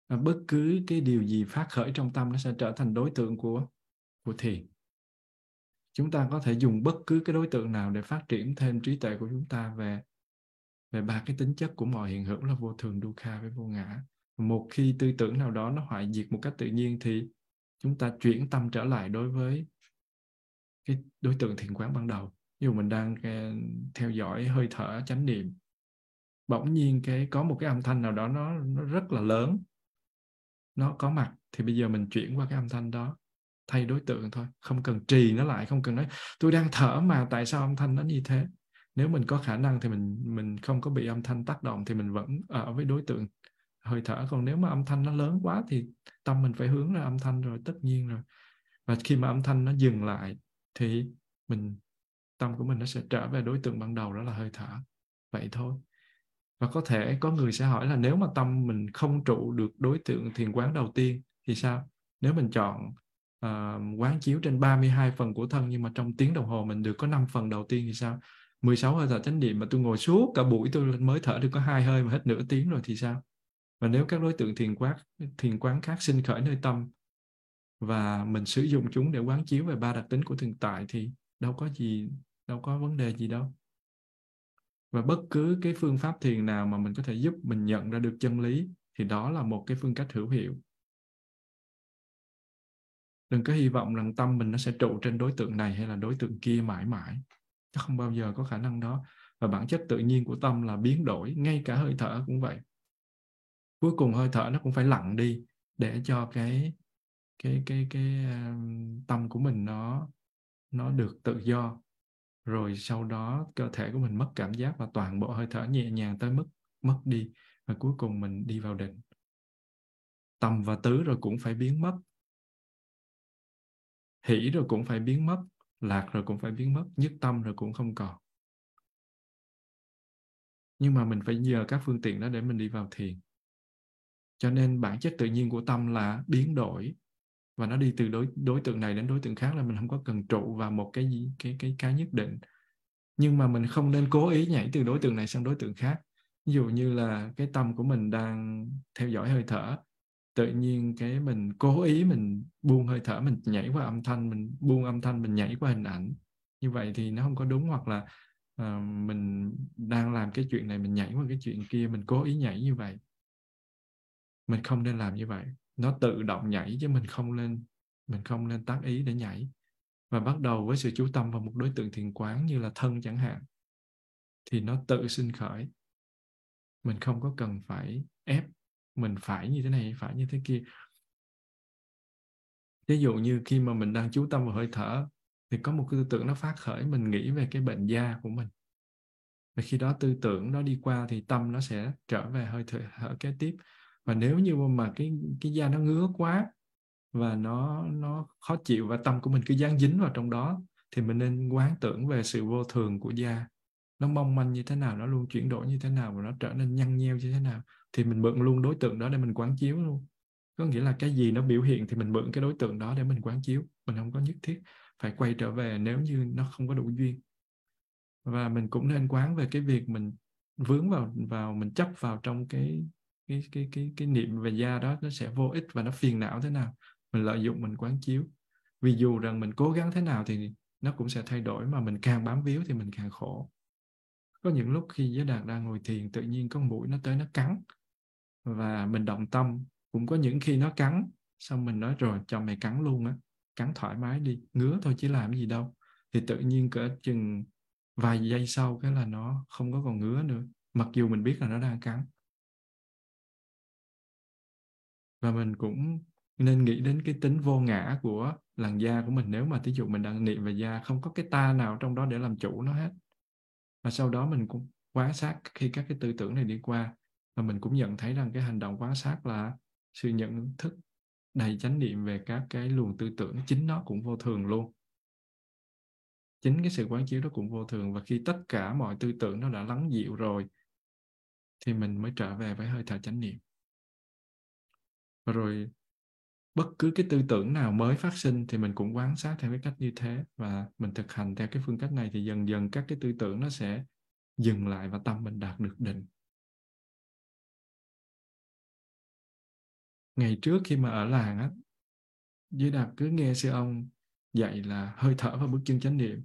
Và bất cứ cái điều gì phát khởi trong tâm nó sẽ trở thành đối tượng của thiền. Chúng ta có thể dùng bất cứ cái đối tượng nào để phát triển thêm trí tuệ của chúng ta về ba cái tính chất của mọi hiện hữu là vô thường, dukkha với vô ngã. Một khi tư tưởng nào đó nó hoại diệt một cách tự nhiên thì chúng ta chuyển tâm trở lại đối với cái đối tượng thiền quán ban đầu. Ví dụ mình đang theo dõi hơi thở chánh niệm, bỗng nhiên có một cái âm thanh nào đó nó rất là lớn, nó có mặt, thì bây giờ mình chuyển qua cái âm thanh đó, thay đối tượng thôi, không cần trì nó lại, không cần nói tôi đang thở mà tại sao âm thanh nó như thế. Nếu mình có khả năng thì mình không có bị âm thanh tác động thì mình vẫn ở với đối tượng hơi thở. Còn nếu mà âm thanh nó lớn quá thì tâm mình phải hướng ra âm thanh rồi, tất nhiên rồi. Và khi mà âm thanh nó dừng lại thì tâm của mình nó sẽ trở về đối tượng ban đầu, đó là hơi thở. Vậy thôi. Và có thể có người sẽ hỏi là nếu mà tâm mình không trụ được đối tượng thiền quán đầu tiên thì sao? Nếu mình chọn quán chiếu trên 32 phần của thân nhưng mà trong tiếng đồng hồ mình được có 5 phần đầu tiên thì sao? 16 hơi thở chánh niệm mà tôi ngồi suốt cả buổi tôi mới thở được có 2 hơi mà hết nửa tiếng rồi thì sao? Và nếu các đối tượng thiền quán khác sinh khởi nơi tâm và mình sử dụng chúng để quán chiếu về ba đặc tính của thực tại thì đâu có vấn đề gì đâu. Và bất cứ cái phương pháp thiền nào mà mình có thể giúp mình nhận ra được chân lý thì đó là một cái phương cách hữu hiệu. Đừng có hy vọng rằng tâm mình nó sẽ trụ trên đối tượng này hay là đối tượng kia mãi mãi. Nó không bao giờ có khả năng đó. Và bản chất tự nhiên của tâm là biến đổi, ngay cả hơi thở cũng vậy. Cuối cùng hơi thở nó cũng phải lặng đi để cho cái tâm của mình nó được tự do. Rồi sau đó cơ thể của mình mất cảm giác và toàn bộ hơi thở nhẹ nhàng tới mức mất đi. Và cuối cùng mình đi vào định. Tầm và tứ rồi cũng phải biến mất. Hỉ rồi cũng phải biến mất. Lạc rồi cũng phải biến mất. Nhất tâm rồi cũng không còn. Nhưng mà mình phải nhờ các phương tiện đó để mình đi vào thiền. Cho nên bản chất tự nhiên của tâm là biến đổi. Và nó đi từ đối tượng này đến đối tượng khác là mình không có cần trụ vào một cái nhất định. Nhưng mà mình không nên cố ý nhảy từ đối tượng này sang đối tượng khác. Ví dụ như là cái tâm của mình đang theo dõi hơi thở. Tự nhiên mình cố ý mình buông hơi thở, mình nhảy qua âm thanh, mình buông âm thanh, mình nhảy qua hình ảnh. Như vậy thì nó không có đúng. Hoặc là mình đang làm cái chuyện này, mình nhảy qua cái chuyện kia, mình cố ý nhảy như vậy. Mình không nên làm như vậy. Nó tự động nhảy chứ mình không nên tác ý để nhảy. Và bắt đầu với sự chú tâm vào một đối tượng thiền quán như là thân chẳng hạn thì nó tự sinh khởi. Mình không có cần phải ép mình phải như thế này phải như thế kia. Ví dụ như khi mà mình đang chú tâm vào hơi thở thì có một cái tư tưởng nó phát khởi, mình nghĩ về cái bệnh da của mình. Và khi đó tư tưởng nó đi qua thì tâm nó sẽ trở về hơi thở kế tiếp. Và nếu như mà cái da nó ngứa quá và nó khó chịu và tâm của mình cứ dán dính vào trong đó thì mình nên quán tưởng về sự vô thường của da. Nó mong manh như thế nào, nó luôn chuyển đổi như thế nào và nó trở nên nhăn nheo như thế nào. Thì mình mượn luôn đối tượng đó để mình quán chiếu luôn. Có nghĩa là cái gì nó biểu hiện thì mình mượn cái đối tượng đó để mình quán chiếu. Mình không có nhất thiết phải quay trở về nếu như nó không có đủ duyên. Và mình cũng nên quán về cái việc mình vướng vào mình chấp vào trong cái niệm về da đó, nó sẽ vô ích và nó phiền não thế nào. Mình lợi dụng, mình quán chiếu. Vì dù rằng mình cố gắng thế nào thì nó cũng sẽ thay đổi, mà mình càng bám víu thì mình càng khổ. Có những lúc khi Giới Đạt đang ngồi thiền, tự nhiên con muỗi nó tới nó cắn và mình động tâm. Cũng có những khi nó cắn xong mình nói rồi cho mày cắn luôn á, cắn thoải mái đi, ngứa thôi chứ làm gì đâu. Thì tự nhiên cỡ chừng vài giây sau cái là nó không có còn ngứa nữa, mặc dù mình biết là nó đang cắn. Và mình cũng nên nghĩ đến cái tính vô ngã của làn da của mình. Nếu mà thí dụ mình đang niệm về da, không có cái ta nào trong đó để làm chủ nó hết. Và sau đó mình cũng quan sát khi các cái tư tưởng này đi qua. Và mình cũng nhận thấy rằng cái hành động quan sát là sự nhận thức đầy chánh niệm về các cái luồng tư tưởng. Chính nó cũng vô thường luôn. Chính cái sự quán chiếu đó cũng vô thường. Và khi tất cả mọi tư tưởng nó đã lắng dịu rồi thì mình mới trở về với hơi thở chánh niệm. Và rồi bất cứ cái tư tưởng nào mới phát sinh thì mình cũng quan sát theo cái cách như thế, và mình thực hành theo cái phương cách này thì dần dần các cái tư tưởng nó sẽ dừng lại và tâm mình đạt được định. Ngày trước khi mà ở làng á, Duy Đạt cứ nghe sư ông dạy là hơi thở và bước chân chánh niệm.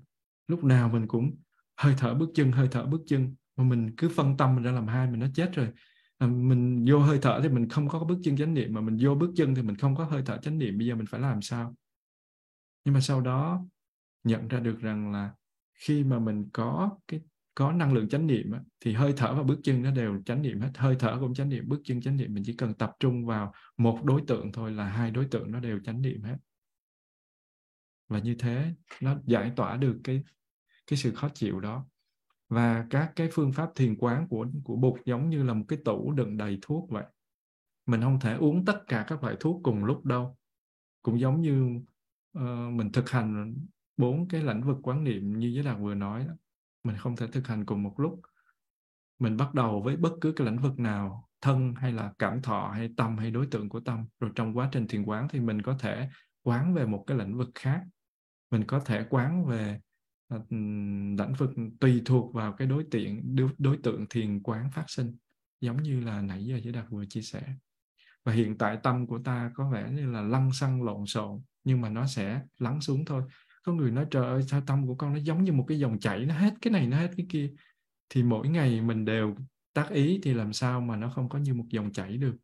Lúc nào mình cũng hơi thở bước chân, mà mình cứ phân tâm mình ra làm hai, mình nó chết rồi. Mình vô hơi thở thì mình không có bước chân chánh niệm, mà mình vô bước chân thì mình không có hơi thở chánh niệm. Bây giờ mình phải làm sao? Nhưng mà sau đó nhận ra được rằng là khi mà mình có năng lượng chánh niệm thì hơi thở và bước chân nó đều chánh niệm hết. Hơi thở cũng chánh niệm, bước chân chánh niệm. Mình chỉ cần tập trung vào một đối tượng thôi là hai đối tượng nó đều chánh niệm hết. Và như thế nó giải tỏa được cái sự khó chịu đó. Và các cái phương pháp thiền quán của Bụt giống như là một cái tủ đựng đầy thuốc vậy. Mình không thể uống tất cả các loại thuốc cùng lúc đâu. Cũng giống như mình thực hành 4 cái lĩnh vực quán niệm như Giới Đạt vừa nói đó. Mình không thể thực hành cùng một lúc. Mình bắt đầu với bất cứ cái lĩnh vực nào, thân hay là cảm thọ hay tâm hay đối tượng của tâm. Rồi trong quá trình thiền quán thì mình có thể quán về một cái lĩnh vực khác. Mình có thể quán về lãnh vực tùy thuộc vào cái đối tượng thiền quán phát sinh, giống như là nãy giờ Giới Đạt vừa chia sẻ. Và hiện tại tâm của ta có vẻ như là lăng xăng lộn xộn, nhưng mà nó sẽ lắng xuống thôi. Có người nói trời ơi sao tâm của con nó giống như một cái dòng chảy, nó hết cái này nó hết cái kia. Thì mỗi ngày mình đều tác ý thì làm sao mà nó không có như một dòng chảy được.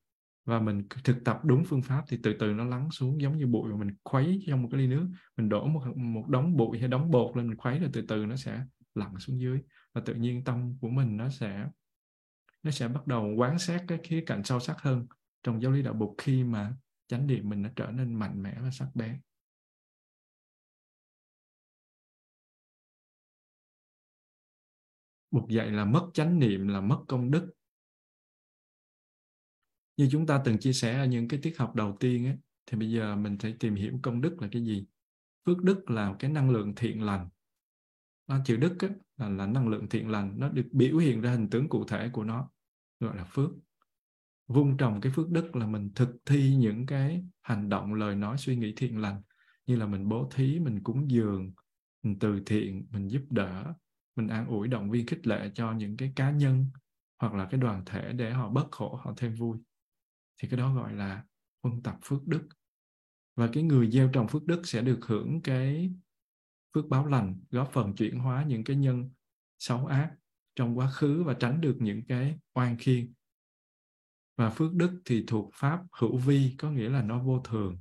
Và mình thực tập đúng phương pháp thì từ từ nó lắng xuống, giống như bụi mà mình khuấy trong một cái ly nước. Mình đổ một đống bụi hay đống bột lên, mình khuấy rồi từ từ nó sẽ lặn xuống dưới. Và tự nhiên tâm của mình nó sẽ bắt đầu quan sát cái khía cạnh sâu sắc hơn trong giáo lý đạo Bụt, khi mà chánh niệm mình nó trở nên mạnh mẽ và sắc bén. Bụt dạy là mất chánh niệm là mất công đức. Như chúng ta từng chia sẻ ở những cái tiết học đầu tiên ấy, thì bây giờ mình phải tìm hiểu công đức là cái gì. Phước đức là cái năng lượng thiện lành. Chữ đức ấy, là năng lượng thiện lành. Nó được biểu hiện ra hình tướng cụ thể của nó, gọi là phước. Vun trồng cái phước đức là mình thực thi những cái hành động, lời nói, suy nghĩ thiện lành. Như là mình bố thí, mình cúng dường, mình từ thiện, mình giúp đỡ, mình an ủi, động viên, khích lệ cho những cái cá nhân hoặc là cái đoàn thể để họ bớt khổ, họ thêm vui. Thì cái đó gọi là huân tập phước đức. Và cái người gieo trồng phước đức sẽ được hưởng cái phước báo lành, góp phần chuyển hóa những cái nhân xấu ác trong quá khứ và tránh được những cái oan khiên. Và phước đức thì thuộc pháp hữu vi, có nghĩa là nó vô thường.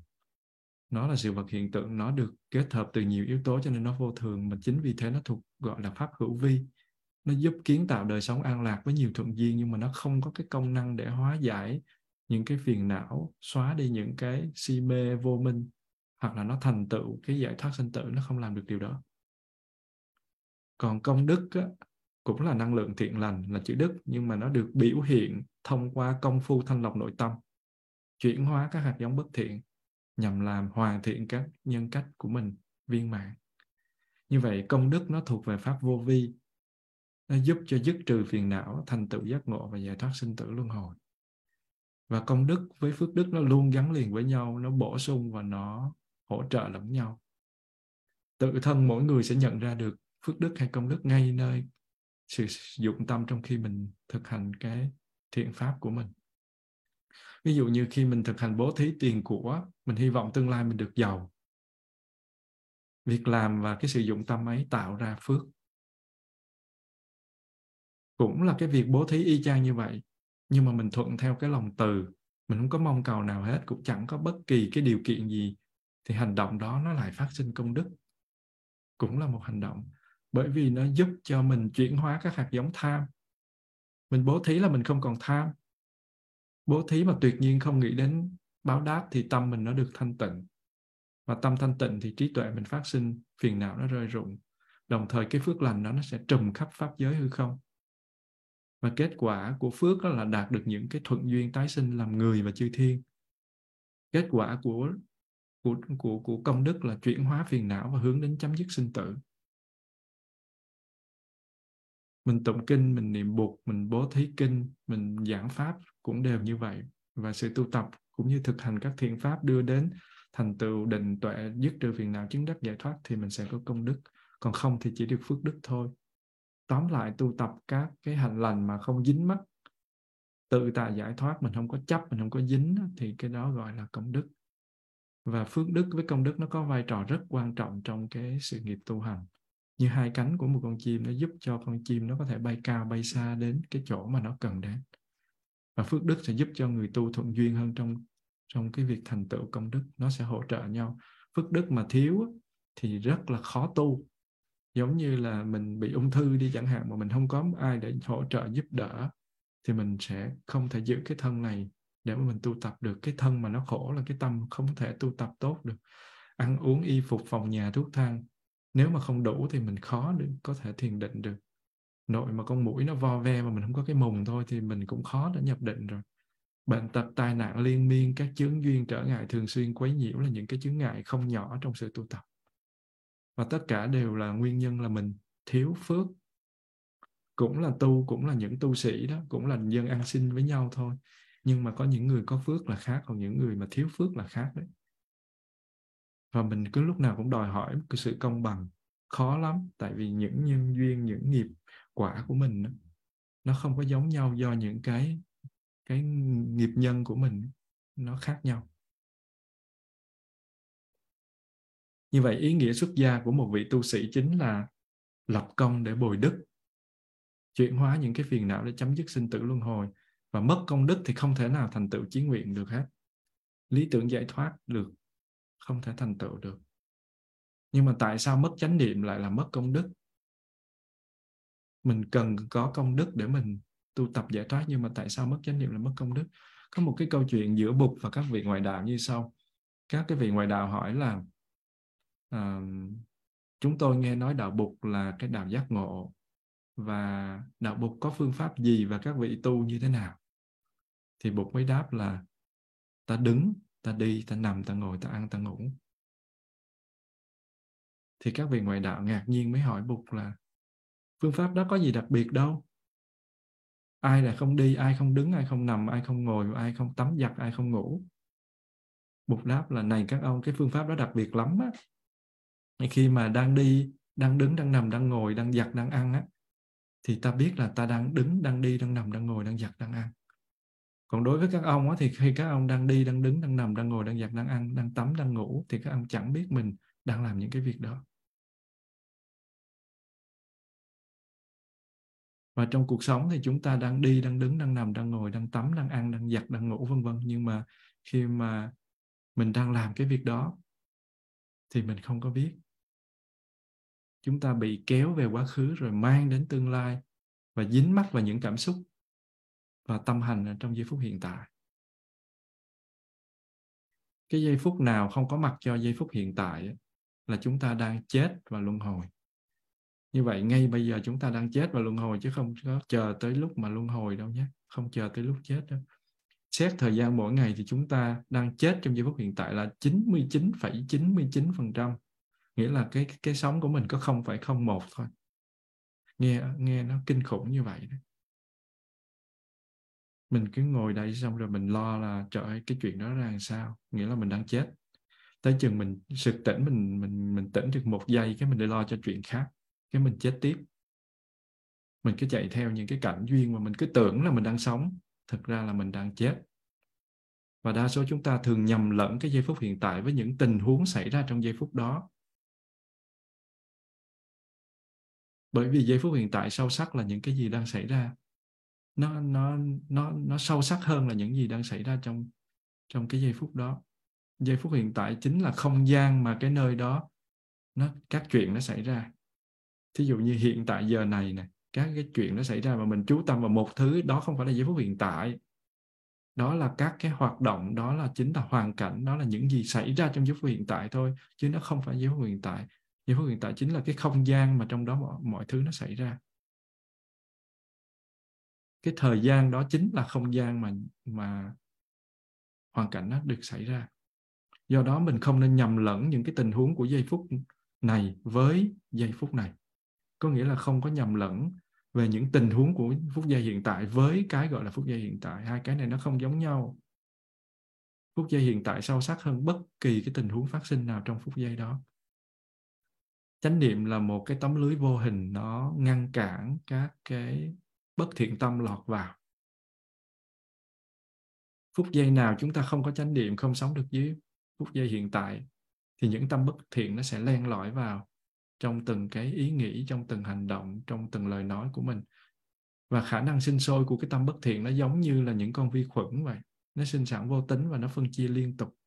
Nó là sự vật hiện tượng, nó được kết hợp từ nhiều yếu tố cho nên nó vô thường, mà chính vì thế nó thuộc gọi là pháp hữu vi. Nó giúp kiến tạo đời sống an lạc với nhiều thuận duyên, nhưng mà nó không có cái công năng để hóa giải những cái phiền não, xóa đi những cái si mê vô minh, hoặc là nó thành tựu cái giải thoát sinh tử, nó không làm được điều đó. Còn công đức á, cũng là năng lượng thiện lành, là chữ đức, nhưng mà nó được biểu hiện thông qua công phu thanh lọc nội tâm, chuyển hóa các hạt giống bất thiện nhằm làm hoàn thiện các nhân cách của mình viên mãn. Như vậy công đức nó thuộc về pháp vô vi, nó giúp cho dứt trừ phiền não, thành tựu giác ngộ và giải thoát sinh tử luân hồi. Và công đức với phước đức nó luôn gắn liền với nhau, nó bổ sung và nó hỗ trợ lẫn nhau. Tự thân mỗi người sẽ nhận ra được phước đức hay công đức ngay nơi sự dụng tâm trong khi mình thực hành cái thiện pháp của mình. Ví dụ như khi mình thực hành bố thí tiền của, mình hy vọng tương lai mình được giàu. Việc làm và cái sự dụng tâm ấy tạo ra phước. Cũng là cái việc bố thí y chang như vậy, nhưng mà mình thuận theo cái lòng từ, mình không có mong cầu nào hết, cũng chẳng có bất kỳ cái điều kiện gì, thì hành động đó nó lại phát sinh công đức. Cũng là một hành động, bởi vì nó giúp cho mình chuyển hóa các hạt giống tham. Mình bố thí là mình không còn tham. Bố thí mà tuyệt nhiên không nghĩ đến báo đáp thì tâm mình nó được thanh tịnh. Và tâm thanh tịnh thì trí tuệ mình phát sinh, phiền não nó rơi rụng. Đồng thời cái phước lành đó nó sẽ trùm khắp pháp giới hư không. Và kết quả của phước đó là đạt được những cái thuận duyên tái sinh làm người và chư thiên. Kết quả của công đức là chuyển hóa phiền não và hướng đến chấm dứt sinh tử. Mình tụng kinh, mình niệm Bụt, mình bố thí kinh, mình giảng pháp cũng đều như vậy. Và sự tu tập cũng như thực hành các thiện pháp đưa đến thành tựu định tuệ, dứt trừ phiền não, chứng đắc giải thoát thì mình sẽ có công đức. Còn không thì chỉ được phước đức thôi. Tóm lại tu tập các cái hành lành mà không dính mắc, tự tại giải thoát, mình không có chấp, mình không có dính, thì cái đó gọi là công đức. Và phước đức với công đức nó có vai trò rất quan trọng trong cái sự nghiệp tu hành. Như hai cánh của một con chim, nó giúp cho con chim nó có thể bay cao, bay xa đến cái chỗ mà nó cần đến. Và phước đức sẽ giúp cho người tu thuận duyên hơn trong cái việc thành tựu công đức. Nó sẽ hỗ trợ nhau. Phước đức mà thiếu thì rất là khó tu. Giống như là mình bị ung thư đi chẳng hạn, mà mình không có ai để hỗ trợ giúp đỡ, thì mình sẽ không thể giữ cái thân này để mà mình tu tập được. Cái thân mà nó khổ là cái tâm không thể tu tập tốt được. Ăn uống, y phục, phòng nhà, thuốc thang, nếu mà không đủ thì mình khó để có thể thiền định được. Nội mà con mũi nó vo ve mà mình không có cái mùng thôi thì mình cũng khó để nhập định rồi. Bệnh tật, tai nạn liên miên, các chướng duyên trở ngại thường xuyên quấy nhiễu là những cái chướng ngại không nhỏ trong sự tu tập. Và tất cả đều là nguyên nhân là mình thiếu phước. Cũng là tu, cũng là những tu sĩ đó, cũng là dân ăn xin với nhau thôi. Nhưng mà có những người có phước là khác, còn những người mà thiếu phước là khác đấy. Và mình cứ lúc nào cũng đòi hỏi cái sự công bằng. Khó lắm, tại vì những nhân duyên, những nghiệp quả của mình nó không có giống nhau, do những cái nghiệp nhân của mình nó khác nhau. Như vậy ý nghĩa xuất gia của một vị tu sĩ chính là lập công để bồi đức, chuyển hóa những cái phiền não để chấm dứt sinh tử luân hồi. Và mất công đức thì không thể nào thành tựu chí nguyện được hết. Lý tưởng giải thoát được, không thể thành tựu được. Nhưng mà tại sao mất chánh niệm lại là mất công đức? Mình cần có công đức để mình tu tập giải thoát, nhưng mà tại sao mất chánh niệm là mất công đức? Có một cái câu chuyện giữa Bụt và các vị ngoại đạo như sau. Các cái vị ngoại đạo hỏi là chúng tôi nghe nói đạo Bụt là cái đạo giác ngộ, và đạo Bụt có phương pháp gì và các vị tu như thế nào? Thì Bụt mới đáp là ta đứng, ta đi, ta nằm, ta ngồi, ta ăn, ta ngủ. Thì các vị ngoại đạo ngạc nhiên mới hỏi Bụt là phương pháp đó có gì đặc biệt đâu. Ai là không đi, ai không đứng, ai không nằm, ai không ngồi, ai không tắm giặt, ai không ngủ. Bụt đáp là này các ông, cái phương pháp đó đặc biệt lắm á. Khi mà đang đi, đang đứng, đang nằm, đang ngồi, đang giặt, đang ăn á, thì ta biết là ta đang đứng, đang đi, đang nằm, đang ngồi, đang giặt, đang ăn. Còn đối với các ông á, thì khi các ông đang đi, đang đứng, đang nằm, đang ngồi, đang giặt, đang ăn, đang tắm, đang ngủ, thì các ông chẳng biết mình đang làm những cái việc đó. Và trong cuộc sống thì chúng ta đang đi, đang đứng, đang nằm, đang ngồi, đang tắm, đang ăn, đang giặt, đang ngủ, vân vân. Nhưng mà khi mà mình đang làm cái việc đó thì mình không có biết. Chúng ta bị kéo về quá khứ rồi mang đến tương lai và dính mắc vào những cảm xúc và tâm hành trong giây phút hiện tại. Cái giây phút nào không có mặt cho giây phút hiện tại là chúng ta đang chết và luân hồi. Như vậy ngay bây giờ chúng ta đang chết và luân hồi, chứ không có chờ tới lúc mà luân hồi đâu nhé. Không chờ tới lúc chết đâu. Xét thời gian mỗi ngày thì chúng ta đang chết trong giây phút hiện tại là 99,99%. Nghĩa là cái sống của mình có 0,01 thôi. Nghe nó kinh khủng như vậy đó. Mình cứ ngồi đây xong rồi mình lo là trời ơi, cái chuyện đó ra làm sao. Nghĩa là mình đang chết. Tới chừng mình sực tỉnh, mình tỉnh được một giây, cái mình để lo cho chuyện khác, cái mình chết tiếp. Mình cứ chạy theo những cái cảnh duyên mà mình cứ tưởng là mình đang sống, thực ra là mình đang chết. Và đa số chúng ta thường nhầm lẫn cái giây phút hiện tại với những tình huống xảy ra trong giây phút đó. Bởi vì giây phút hiện tại sâu sắc là những cái gì đang xảy ra. Nó sâu sắc hơn là những gì đang xảy ra trong cái giây phút đó. Giây phút hiện tại chính là không gian mà cái nơi đó các chuyện nó xảy ra. Thí dụ như hiện tại giờ này nè, các cái chuyện nó xảy ra mà mình chú tâm vào một thứ, đó không phải là giây phút hiện tại. Đó là các cái hoạt động, đó là chính là hoàn cảnh, đó là những gì xảy ra trong giây phút hiện tại thôi, chứ nó không phải giây phút hiện tại. Giây phút hiện tại chính là cái không gian mà trong đó mọi thứ nó xảy ra. Cái thời gian đó chính là không gian mà hoàn cảnh nó được xảy ra. Do đó mình không nên nhầm lẫn những cái tình huống của giây phút này với giây phút này. Có nghĩa là không có nhầm lẫn về những tình huống của phút giây hiện tại với cái gọi là phút giây hiện tại. Hai cái này nó không giống nhau. Phút giây hiện tại sâu sắc hơn bất kỳ cái tình huống phát sinh nào trong phút giây đó. Chánh niệm là một cái tấm lưới vô hình, nó ngăn cản các cái bất thiện tâm lọt vào. Phút giây nào chúng ta không có chánh niệm, không sống được dưới phút giây hiện tại, thì những tâm bất thiện nó sẽ len lỏi vào trong từng cái ý nghĩ, trong từng hành động, trong từng lời nói của mình. Và khả năng sinh sôi của cái tâm bất thiện nó giống như là những con vi khuẩn vậy. Nó sinh sản vô tính và nó phân chia liên tục.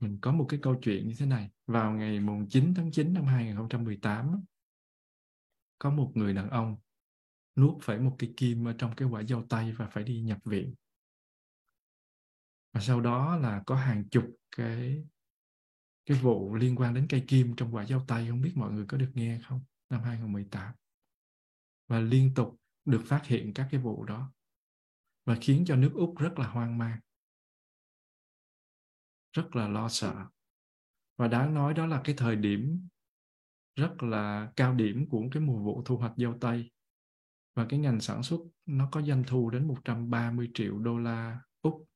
Mình có một cái câu chuyện như thế này. Vào ngày 9 tháng 9 năm 2018, có một người đàn ông nuốt phải một cái kim ở trong cái quả dâu tây và phải đi nhập viện. Và sau đó là có hàng chục cái vụ liên quan đến cây kim trong quả dâu tây, không biết mọi người có được nghe không, năm 2018. Và liên tục được phát hiện các cái vụ đó và khiến cho nước Úc rất là hoang mang, rất là lo sợ. Và đáng nói đó là cái thời điểm rất là cao điểm của cái mùa vụ thu hoạch dâu tây, và cái ngành sản xuất nó có doanh thu đến 130 triệu đô la Úc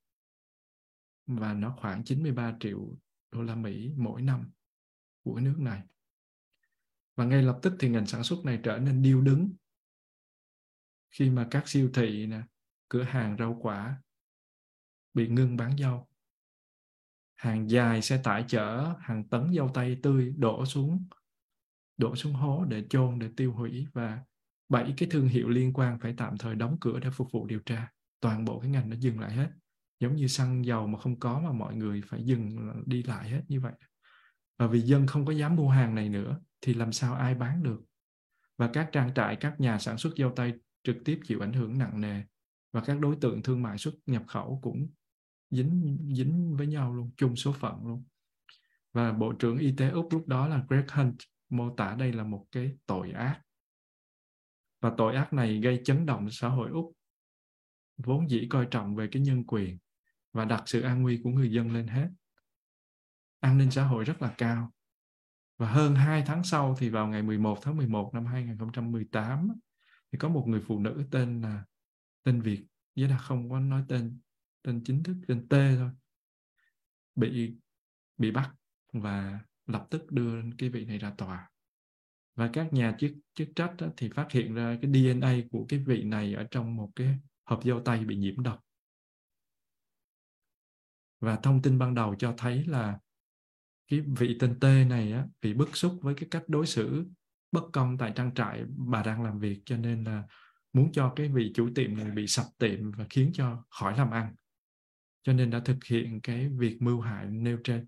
và nó khoảng 93 triệu đô la Mỹ mỗi năm của cái nước này. Và ngay lập tức thì ngành sản xuất này trở nên điêu đứng khi mà các siêu thị nè, cửa hàng rau quả bị ngưng bán dâu. Hàng dài xe tải chở hàng tấn dâu tây tươi đổ xuống hố để chôn, để tiêu hủy, và 7 cái thương hiệu liên quan phải tạm thời đóng cửa để phục vụ điều tra. Toàn bộ cái ngành nó dừng lại hết. Giống như xăng dầu mà không có mà mọi người phải dừng đi lại hết như vậy. Và vì dân không có dám mua hàng này nữa thì làm sao ai bán được. Và các trang trại, các nhà sản xuất dâu tây trực tiếp chịu ảnh hưởng nặng nề. Và các đối tượng thương mại xuất nhập khẩu cũng dính với nhau luôn, chung số phận luôn. Và Bộ trưởng Y tế Úc lúc đó là Greg Hunt mô tả đây là một cái tội ác. Và tội ác này gây chấn động xã hội Úc, vốn dĩ coi trọng về cái nhân quyền và đặt sự an nguy của người dân lên hết. An ninh xã hội rất là cao. Và hơn 2 tháng sau thì vào ngày 11 tháng 11 năm 2018 thì có một người phụ nữ tên Việt, với là không có nói tên chính thức, tên T thôi, bị bắt và lập tức đưa cái vị này ra tòa. Và các nhà chức trách thì phát hiện ra cái DNA của cái vị này ở trong một cái hộp dâu tây bị nhiễm độc. Và thông tin ban đầu cho thấy là cái vị tên T này bị bức xúc với cái cách đối xử bất công tại trang trại bà đang làm việc, cho nên là muốn cho cái vị chủ tiệm này bị sập tiệm và khiến cho khỏi làm ăn. Cho nên đã thực hiện cái việc mưu hại nêu trên.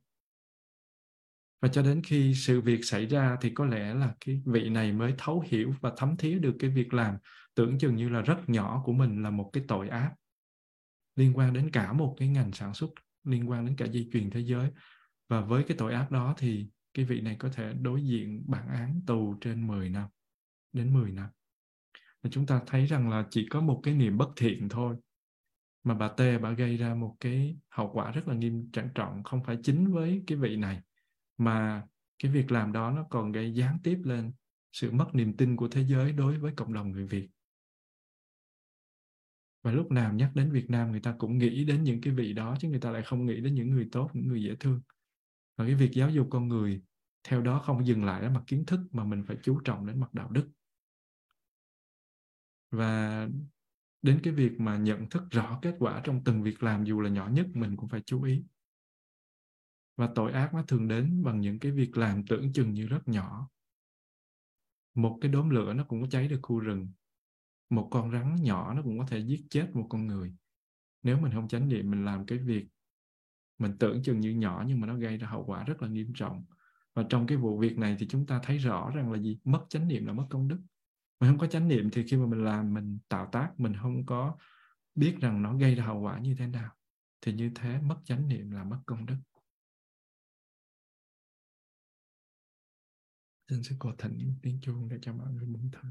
Và cho đến khi sự việc xảy ra thì có lẽ là cái vị này mới thấu hiểu và thấm thía được cái việc làm tưởng chừng như là rất nhỏ của mình là một cái tội ác liên quan đến cả một cái ngành sản xuất, liên quan đến cả dây chuyền thế giới. Và với cái tội ác đó thì cái vị này có thể đối diện bản án tù trên 10 năm đến 10 năm. Và chúng ta thấy rằng là chỉ có một cái niềm bất thiện thôi mà bà T bà gây ra một cái hậu quả rất là nghiêm trọng, không phải chính với cái vị này, mà cái việc làm đó nó còn gây gián tiếp lên sự mất niềm tin của thế giới đối với cộng đồng người Việt. Và lúc nào nhắc đến Việt Nam người ta cũng nghĩ đến những cái vị đó, chứ người ta lại không nghĩ đến những người tốt, những người dễ thương. Và cái việc giáo dục con người theo đó không dừng lại ở mặt kiến thức mà mình phải chú trọng đến mặt đạo đức. Và đến cái việc mà nhận thức rõ kết quả trong từng việc làm dù là nhỏ nhất mình cũng phải chú ý. Và tội ác nó thường đến bằng những cái việc làm tưởng chừng như rất nhỏ. Một cái đốm lửa nó cũng có cháy được khu rừng. Một con rắn nhỏ nó cũng có thể giết chết một con người. Nếu mình không chánh niệm, mình làm cái việc mình tưởng chừng như nhỏ nhưng mà nó gây ra hậu quả rất là nghiêm trọng. Và trong cái vụ việc này thì chúng ta thấy rõ rằng là gì? Mất chánh niệm là mất công đức. Mình không có chánh niệm thì khi mà mình làm, mình tạo tác, mình không có biết rằng nó gây ra hậu quả như thế nào. Thì như thế mất chánh niệm là mất công đức. Xin sẽ cố thỉnh tiếng chuông để cho mọi người muốn thử.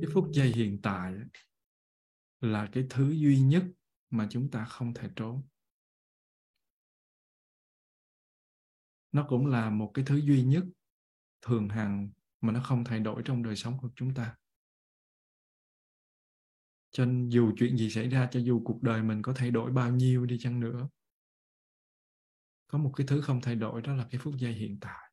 Cái phút giây hiện tại là cái thứ duy nhất mà chúng ta không thể trốn. Nó cũng là một cái thứ duy nhất thường hằng mà nó không thay đổi trong đời sống của chúng ta. Cho nên dù chuyện gì xảy ra, cho dù cuộc đời mình có thay đổi bao nhiêu đi chăng nữa, có một cái thứ không thay đổi, đó là cái phút giây hiện tại.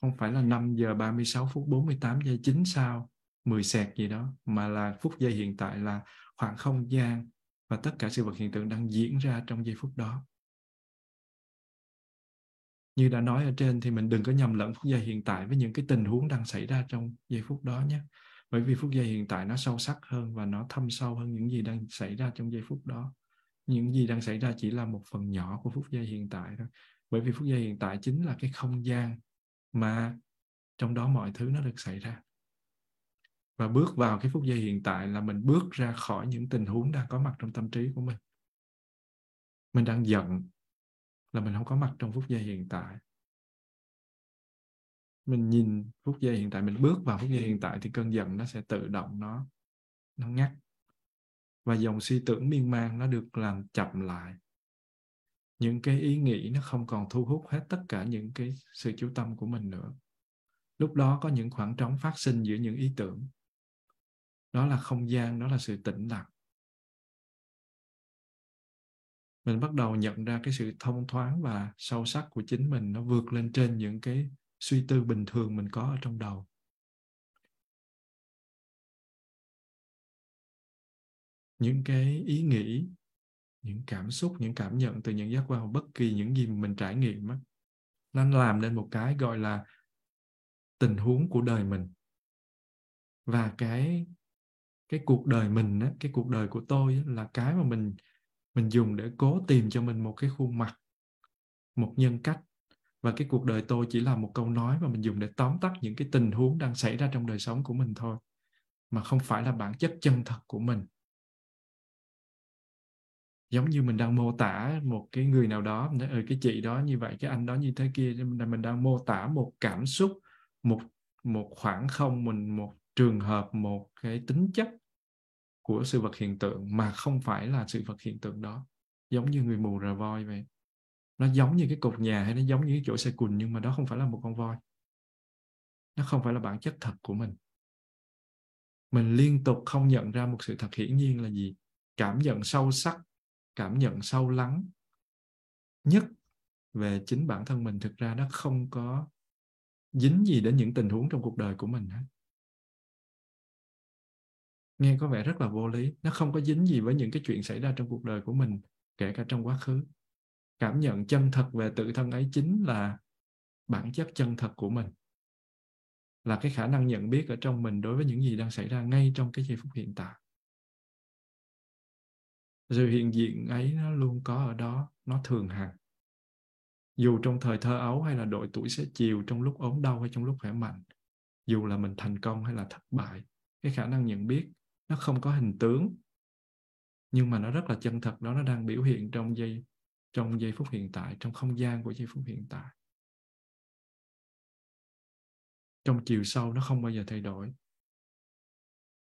Không phải là 5 giờ 36 phút 48 giây 9 sao 10 sẹt gì đó, mà là phút giây hiện tại, là khoảng không gian và tất cả sự vật hiện tượng đang diễn ra trong giây phút đó. Như đã nói ở trên thì mình đừng có nhầm lẫn phút giây hiện tại với những cái tình huống đang xảy ra trong giây phút đó nhé. Bởi vì phút giây hiện tại nó sâu sắc hơn và nó thâm sâu hơn những gì đang xảy ra trong giây phút đó. Những gì đang xảy ra chỉ là một phần nhỏ của phút giây hiện tại thôi. Bởi vì phút giây hiện tại chính là cái không gian mà trong đó mọi thứ nó được xảy ra. Và bước vào cái phút giây hiện tại là mình bước ra khỏi những tình huống đang có mặt trong tâm trí của mình. Mình đang giận là mình không có mặt trong phút giây hiện tại. Mình nhìn phút giây hiện tại, mình bước vào phút giây hiện tại thì cơn giận nó sẽ tự động nó ngắt. Và dòng suy tưởng miên man nó được làm chậm lại. Những cái ý nghĩ nó không còn thu hút hết tất cả những cái sự chú tâm của mình nữa. Lúc đó có những khoảng trống phát sinh giữa những ý tưởng. Đó là không gian, đó là sự tĩnh lặng. Mình bắt đầu nhận ra cái sự thông thoáng và sâu sắc của chính mình, nó vượt lên trên những cái suy tư bình thường mình có ở trong đầu. Những cái ý nghĩ, những cảm xúc, những cảm nhận từ những giác quan, bất kỳ những gì mình trải nghiệm đó, nó làm nên một cái gọi là tình huống của đời mình. Và cái cuộc đời mình, cái cuộc đời của tôi là cái mà mình dùng để cố tìm cho mình một cái khuôn mặt, một nhân cách. Và cái cuộc đời tôi chỉ là một câu nói mà mình dùng để tóm tắt những cái tình huống đang xảy ra trong đời sống của mình thôi, mà không phải là bản chất chân thật của mình. Giống như mình đang mô tả một cái người nào đó, mình nói, cái chị đó như vậy, cái anh đó như thế kia, mình đang mô tả một cảm xúc, một khoảng không, một trường hợp, một cái tính chất của sự vật hiện tượng mà không phải là sự vật hiện tượng đó. Giống như người mù rờ voi vậy. Nó giống như cái cột nhà hay nó giống như cái chỗ xe cùn, nhưng mà đó không phải là một con voi. Nó không phải là bản chất thật của mình. Mình liên tục không nhận ra một sự thật hiển nhiên là gì? Cảm nhận sâu sắc, cảm nhận sâu lắng nhất về chính bản thân mình. Thực ra nó không có dính gì đến những tình huống trong cuộc đời của mình. Nghe có vẻ rất là vô lý. Nó không có dính gì với những cái chuyện xảy ra trong cuộc đời của mình, kể cả trong quá khứ. Cảm nhận chân thật về tự thân ấy chính là bản chất chân thật của mình. Là cái khả năng nhận biết ở trong mình đối với những gì đang xảy ra ngay trong cái giây phút hiện tại. Sự hiện diện ấy nó luôn có ở đó, nó thường hằng. Dù trong thời thơ ấu hay là độ tuổi xế chiều, trong lúc ốm đau hay trong lúc khỏe mạnh, dù là mình thành công hay là thất bại, cái khả năng nhận biết nó không có hình tướng, nhưng mà nó rất là chân thật đó, nó đang biểu hiện trong giây phút hiện tại, trong không gian của giây phút hiện tại. Trong chiều sâu nó không bao giờ thay đổi.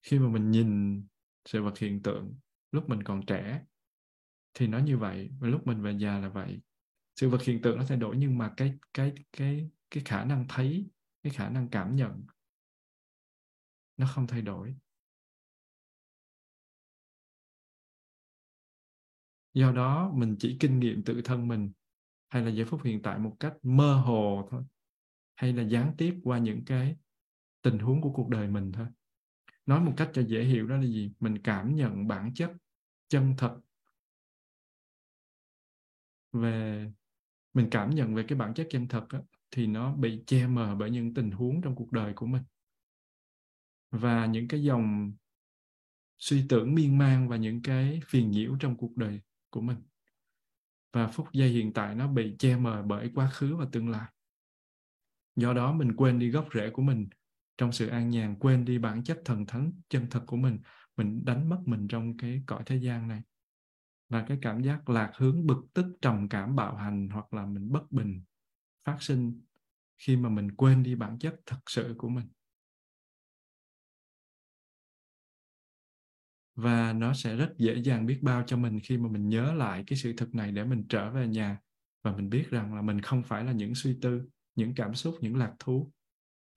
Khi mà mình nhìn sự vật hiện tượng, lúc mình còn trẻ thì nó như vậy, và lúc mình về già là vậy. Sự vật hiện tượng nó thay đổi, nhưng mà cái khả năng thấy, cái khả năng cảm nhận nó không thay đổi. Do đó mình chỉ kinh nghiệm tự thân mình hay là giây phút hiện tại một cách mơ hồ thôi, hay là gián tiếp qua những cái tình huống của cuộc đời mình thôi. Nói một cách cho dễ hiểu đó là gì? Mình cảm nhận bản chất chân thật về, mình cảm nhận về cái bản chất chân thật đó, thì nó bị che mờ bởi những tình huống trong cuộc đời của mình. Và những cái dòng suy tưởng miên man và những cái phiền nhiễu trong cuộc đời của mình. Và phút giây hiện tại nó bị che mờ bởi quá khứ và tương lai. Do đó mình quên đi gốc rễ của mình trong sự an nhàn, quên đi bản chất thần thánh chân thật của mình. Mình đánh mất mình trong cái cõi thế gian này. Và cái cảm giác lạc hướng, bực tức, trầm cảm, bạo hành hoặc là mình bất bình phát sinh khi mà mình quên đi bản chất thật sự của mình. Và nó sẽ rất dễ dàng biết bao cho mình khi mà mình nhớ lại cái sự thực này để mình trở về nhà và mình biết rằng là mình không phải là những suy tư, những cảm xúc, những lạc thú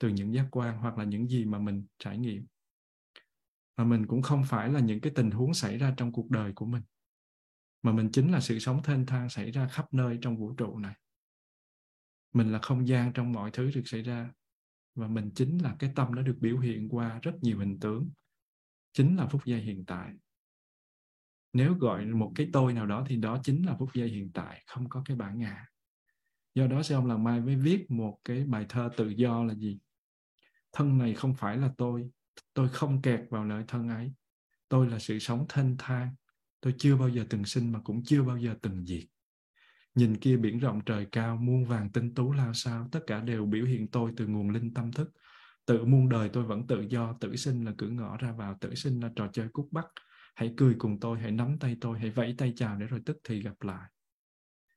từ những giác quan hoặc là những gì mà mình trải nghiệm. Mà mình cũng không phải là những cái tình huống xảy ra trong cuộc đời của mình. Mà mình chính là sự sống thênh thang xảy ra khắp nơi trong vũ trụ này. Mình là không gian trong mọi thứ được xảy ra. Và mình chính là cái tâm đã được biểu hiện qua rất nhiều hình tướng. Chính là phút giây hiện tại. Nếu gọi một cái tôi nào đó thì đó chính là phút giây hiện tại, không có cái bản ngã. Do đó sư ông Làng Mai mới viết một cái bài thơ tự do là gì? Thân này không phải là tôi không kẹt vào nơi thân ấy. Tôi là sự sống thênh thang, tôi chưa bao giờ từng sinh mà cũng chưa bao giờ từng diệt. Nhìn kia biển rộng trời cao, muôn vàng tinh tú lao sao, tất cả đều biểu hiện tôi từ nguồn linh tâm thức. Tự muôn đời tôi vẫn tự do, tự sinh là cửa ngõ ra vào, tự sinh là trò chơi cút bắt. Hãy cười cùng tôi, hãy nắm tay tôi, hãy vẫy tay chào để rồi tức thì gặp lại.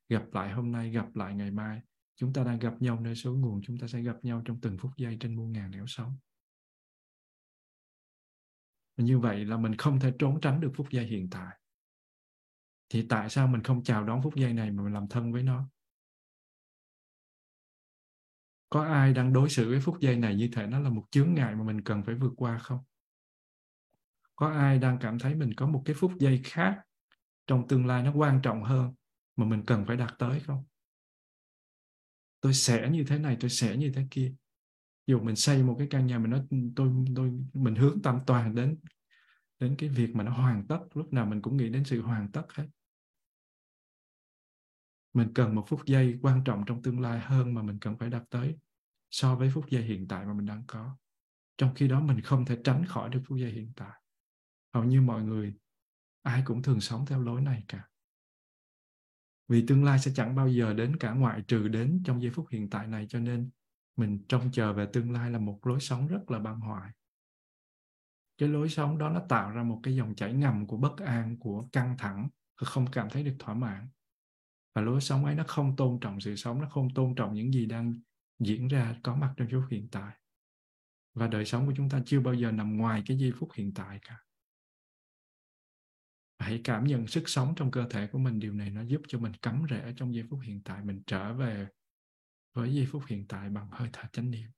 Gặp lại hôm nay, gặp lại ngày mai. Chúng ta đang gặp nhau nơi số nguồn, chúng ta sẽ gặp nhau trong từng phút giây trên muôn ngàn nẻo sống. Như vậy là mình không thể trốn tránh được phút giây hiện tại. Thì tại sao mình không chào đón phút giây này mà mình làm thân với nó? Có ai đang đối xử với phút giây này như thể nó là một chướng ngại mà mình cần phải vượt qua không? Có ai đang cảm thấy mình có một cái phút giây khác trong tương lai nó quan trọng hơn mà mình cần phải đạt tới không? Tôi sẽ như thế này, tôi sẽ như thế kia. Dù mình xây một cái căn nhà mình nói mình hướng tâm toàn đến cái việc mà nó hoàn tất, lúc nào mình cũng nghĩ đến sự hoàn tất hết. Mình cần một phút giây quan trọng trong tương lai hơn mà mình cần phải đạt tới so với phút giây hiện tại mà mình đang có. Trong khi đó mình không thể tránh khỏi được phút giây hiện tại. Hầu như mọi người, ai cũng thường sống theo lối này cả. Vì tương lai sẽ chẳng bao giờ đến cả ngoại trừ đến trong giây phút hiện tại này, cho nên mình trông chờ về tương lai là một lối sống rất là băng hoại. Cái lối sống đó nó tạo ra một cái dòng chảy ngầm của bất an, của căng thẳng, không cảm thấy được thỏa mãn. Và lối sống ấy nó không tôn trọng sự sống, nó không tôn trọng những gì đang diễn ra có mặt trong giây phút hiện tại. Và đời sống của chúng ta chưa bao giờ nằm ngoài cái giây phút hiện tại cả. Hãy cảm nhận sức sống trong cơ thể của mình. Điều này nó giúp cho mình cắm rễ trong giây phút hiện tại. Mình trở về với giây phút hiện tại bằng hơi thở chánh niệm.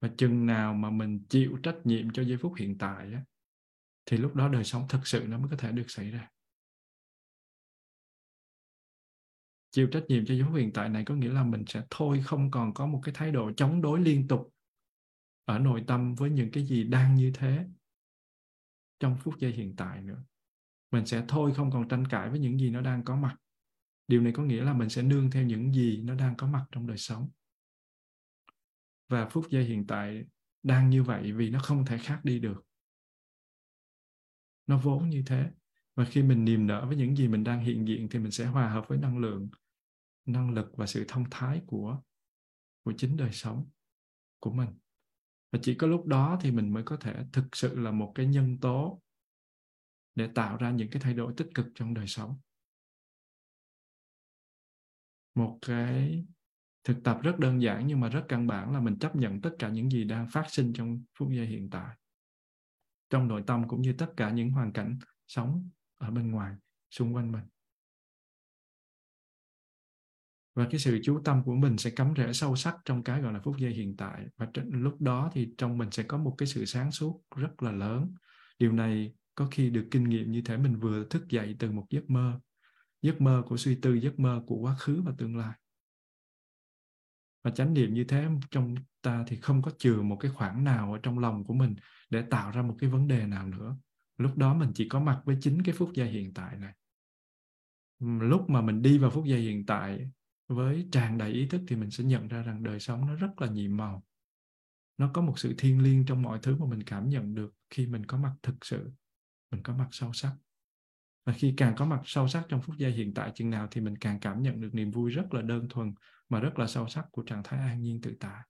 Và chừng nào mà mình chịu trách nhiệm cho giây phút hiện tại á, thì lúc đó đời sống thật sự nó mới có thể được xảy ra. Chịu trách nhiệm cho giây phút hiện tại này có nghĩa là mình sẽ thôi không còn có một cái thái độ chống đối liên tục ở nội tâm với những cái gì đang như thế trong phút giây hiện tại nữa. Mình sẽ thôi không còn tranh cãi với những gì nó đang có mặt. Điều này có nghĩa là mình sẽ nương theo những gì nó đang có mặt trong đời sống. Và phút giây hiện tại đang như vậy vì nó không thể khác đi được. Nó vốn như thế. Và khi mình niềm nở với những gì mình đang hiện diện thì mình sẽ hòa hợp với năng lượng, năng lực và sự thông thái của chính đời sống của mình. Và chỉ có lúc đó thì mình mới có thể thực sự là một cái nhân tố để tạo ra những cái thay đổi tích cực trong đời sống. Một cái thực tập rất đơn giản nhưng mà rất căn bản là mình chấp nhận tất cả những gì đang phát sinh trong phút giây hiện tại. Trong nội tâm cũng như tất cả những hoàn cảnh sống ở bên ngoài, xung quanh mình. Và cái sự chú tâm của mình sẽ cắm rễ sâu sắc trong cái gọi là phút giây hiện tại. Và lúc đó thì trong mình sẽ có một cái sự sáng suốt rất là lớn. Điều này có khi được kinh nghiệm như thế mình vừa thức dậy từ một giấc mơ. Giấc mơ của suy tư, giấc mơ của quá khứ và tương lai. Và chánh niệm như thế trong ta thì không có chừa một cái khoảng nào ở trong lòng của mình để tạo ra một cái vấn đề nào nữa. Lúc đó mình chỉ có mặt với chính cái phút giây hiện tại này. Lúc mà mình đi vào phút giây hiện tại với tràn đầy ý thức thì mình sẽ nhận ra rằng đời sống nó rất là nhiệm màu. Nó có một sự thiêng liêng trong mọi thứ mà mình cảm nhận được khi mình có mặt thực sự. Mình có mặt sâu sắc. Và khi càng có mặt sâu sắc trong phút giây hiện tại chừng nào thì mình càng cảm nhận được niềm vui rất là đơn thuần mà rất là sâu sắc của trạng thái an nhiên tự tại.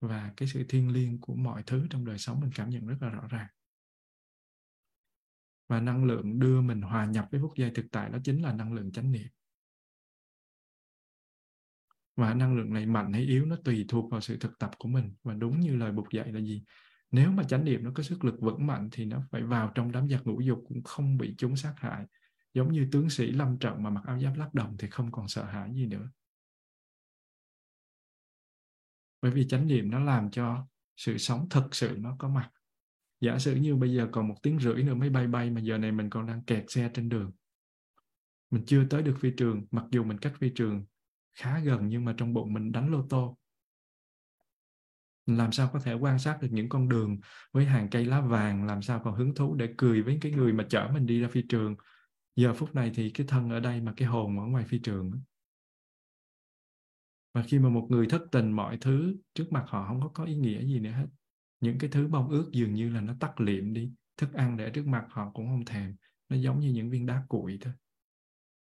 Và cái sự thiêng liêng của mọi thứ trong đời sống mình cảm nhận rất là rõ ràng. Và năng lượng đưa mình hòa nhập với phút giây thực tại đó chính là năng lượng chánh niệm. Và năng lượng này mạnh hay yếu nó tùy thuộc vào sự thực tập của mình. Và đúng như lời Bụt dạy là gì? Nếu mà chánh niệm nó có sức lực vững mạnh thì nó phải vào trong đám giặc ngũ dục cũng không bị chúng sát hại. Giống như tướng sĩ lâm trận mà mặc áo giáp lát đồng thì không còn sợ hãi gì nữa. Bởi vì chánh niệm nó làm cho sự sống thật sự nó có mặt. Giả sử như bây giờ còn 1 tiếng rưỡi nữa máy bay bay mà giờ này mình còn đang kẹt xe trên đường. Mình chưa tới được phi trường, mặc dù mình cách phi trường khá gần nhưng mà trong bụng mình đánh lô tô. Làm sao có thể quan sát được những con đường với hàng cây lá vàng, làm sao còn hứng thú để cười với cái người mà chở mình đi ra phi trường. Giờ phút này thì cái thân ở đây mà cái hồn ở ngoài phi trường. Và khi mà một người thất tình, mọi thứ trước mặt họ không có ý nghĩa gì nữa hết. Những cái thứ mong ước dường như là nó tắt liệm đi. Thức ăn để trước mặt họ cũng không thèm. Nó giống như những viên đá cuội thôi.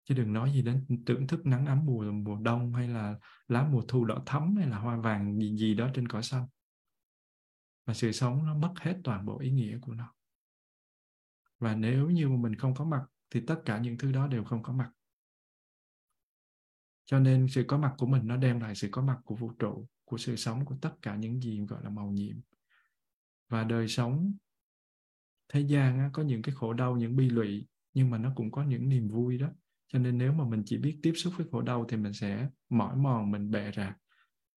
Chứ đừng nói gì đến tưởng thức nắng ấm mùa đông hay là lá mùa thu đỏ thắm hay là hoa vàng gì đó trên cỏ xanh. Và sự sống nó mất hết toàn bộ ý nghĩa của nó. Và nếu như mình không có mặt thì tất cả những thứ đó đều không có mặt. Cho nên sự có mặt của mình nó đem lại sự có mặt của vũ trụ, của sự sống, của tất cả những gì gọi là màu nhiệm. Và đời sống thế gian có những cái khổ đau, những bi lụy, nhưng mà nó cũng có những niềm vui đó. Cho nên nếu mà mình chỉ biết tiếp xúc với khổ đau thì mình sẽ mỏi mòn, mình bệ rạc.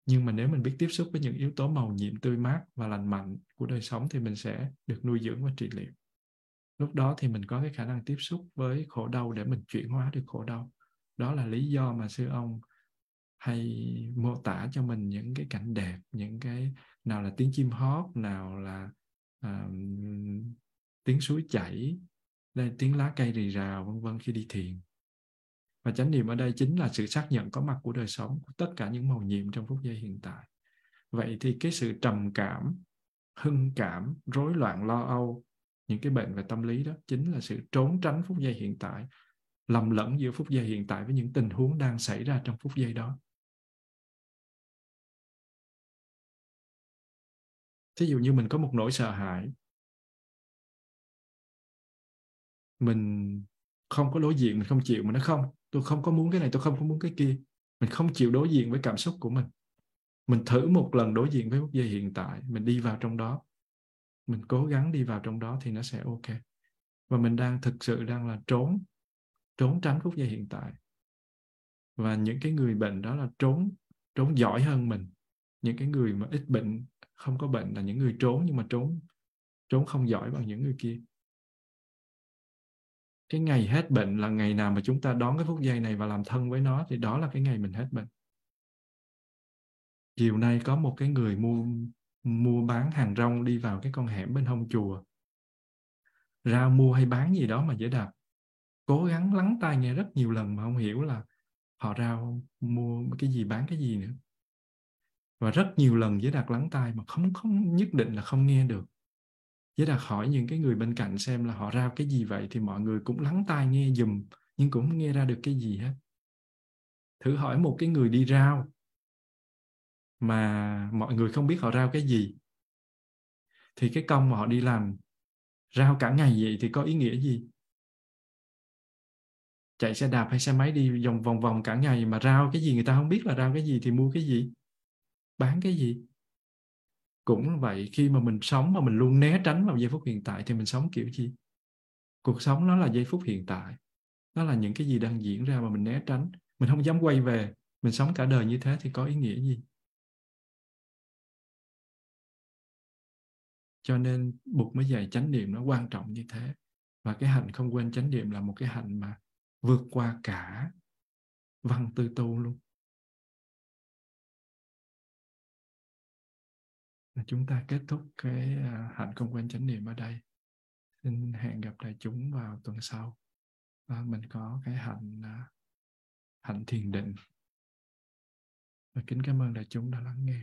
Nhưng mà nếu mình biết tiếp xúc với những yếu tố màu nhiệm, tươi mát và lành mạnh của đời sống thì mình sẽ được nuôi dưỡng và trị liệu. Lúc đó thì mình có cái khả năng tiếp xúc với khổ đau để mình chuyển hóa được khổ đau. Đó là lý do mà sư ông hay mô tả cho mình những cái cảnh đẹp, những cái nào là tiếng chim hót, nào là tiếng suối chảy, đây, tiếng lá cây rì rào, vân vân khi đi thiền. Và chánh niệm ở đây chính là sự xác nhận có mặt của đời sống, của tất cả những màu nhiệm trong phút giây hiện tại. Vậy thì cái sự trầm cảm, hưng cảm, rối loạn lo âu, những cái bệnh về tâm lý đó chính là sự trốn tránh phút giây hiện tại, lầm lẫn giữa phút giây hiện tại với những tình huống đang xảy ra trong phút giây đó. Thí dụ như mình có một nỗi sợ hãi, mình không có đối diện, mình không chịu, mình nói không, tôi không có muốn cái này, tôi không có muốn cái kia. Mình không chịu đối diện với cảm xúc của mình. Mình thử một lần đối diện với phút giây hiện tại, mình đi vào trong đó. Mình cố gắng đi vào trong đó thì nó sẽ ok. Và mình đang thực sự đang là trốn tránh phút giây hiện tại. Và những cái người bệnh đó là trốn giỏi hơn mình. Những cái người mà ít bệnh, không có bệnh là những người trốn, nhưng mà trốn không giỏi bằng những người kia. Cái ngày hết bệnh là ngày nào mà chúng ta đón cái phút giây này và làm thân với nó thì đó là cái ngày mình hết bệnh. Chiều nay có một cái người mua bán hàng rong đi vào cái con hẻm bên hông chùa. Ra mua hay bán gì đó mà dễ đạp. Cố gắng lắng tai nghe rất nhiều lần mà không hiểu là họ ra mua cái gì, bán cái gì nữa. Và rất nhiều lần Giới Đạt lắng tai mà không nhất định là không nghe được. Giới Đạt hỏi những cái người bên cạnh xem là họ ra cái gì vậy thì mọi người cũng lắng tai nghe dùm nhưng cũng không nghe ra được cái gì hết. Thử hỏi một cái người đi rao mà mọi người không biết họ rao cái gì thì cái công mà họ đi làm rao cả ngày vậy thì có ý nghĩa gì? Chạy xe đạp hay xe máy đi vòng cả ngày mà rao cái gì người ta không biết là rao cái gì thì mua cái gì, bán cái gì. Cũng vậy, khi mà mình sống mà mình luôn né tránh vào giây phút hiện tại thì mình sống kiểu gì? Cuộc sống nó là giây phút hiện tại. Nó là những cái gì đang diễn ra mà mình né tránh. Mình không dám quay về. Mình sống cả đời như thế thì có ý nghĩa gì? Cho nên Bụt mới dạy chánh niệm nó quan trọng như thế. Và cái hạnh không quên chánh niệm là một cái hạnh mà vượt qua cả văn tư tu luôn. Chúng ta kết thúc cái hạnh không quên chánh niệm ở đây. Xin hẹn gặp đại chúng vào tuần sau. Mình có cái hạnh thiền định. Và kính cảm ơn đại chúng đã lắng nghe.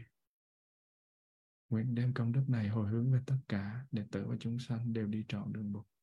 Nguyện đem công đức này hồi hướng về tất cả đệ tử và chúng sanh đều đi trọn đường Bụt.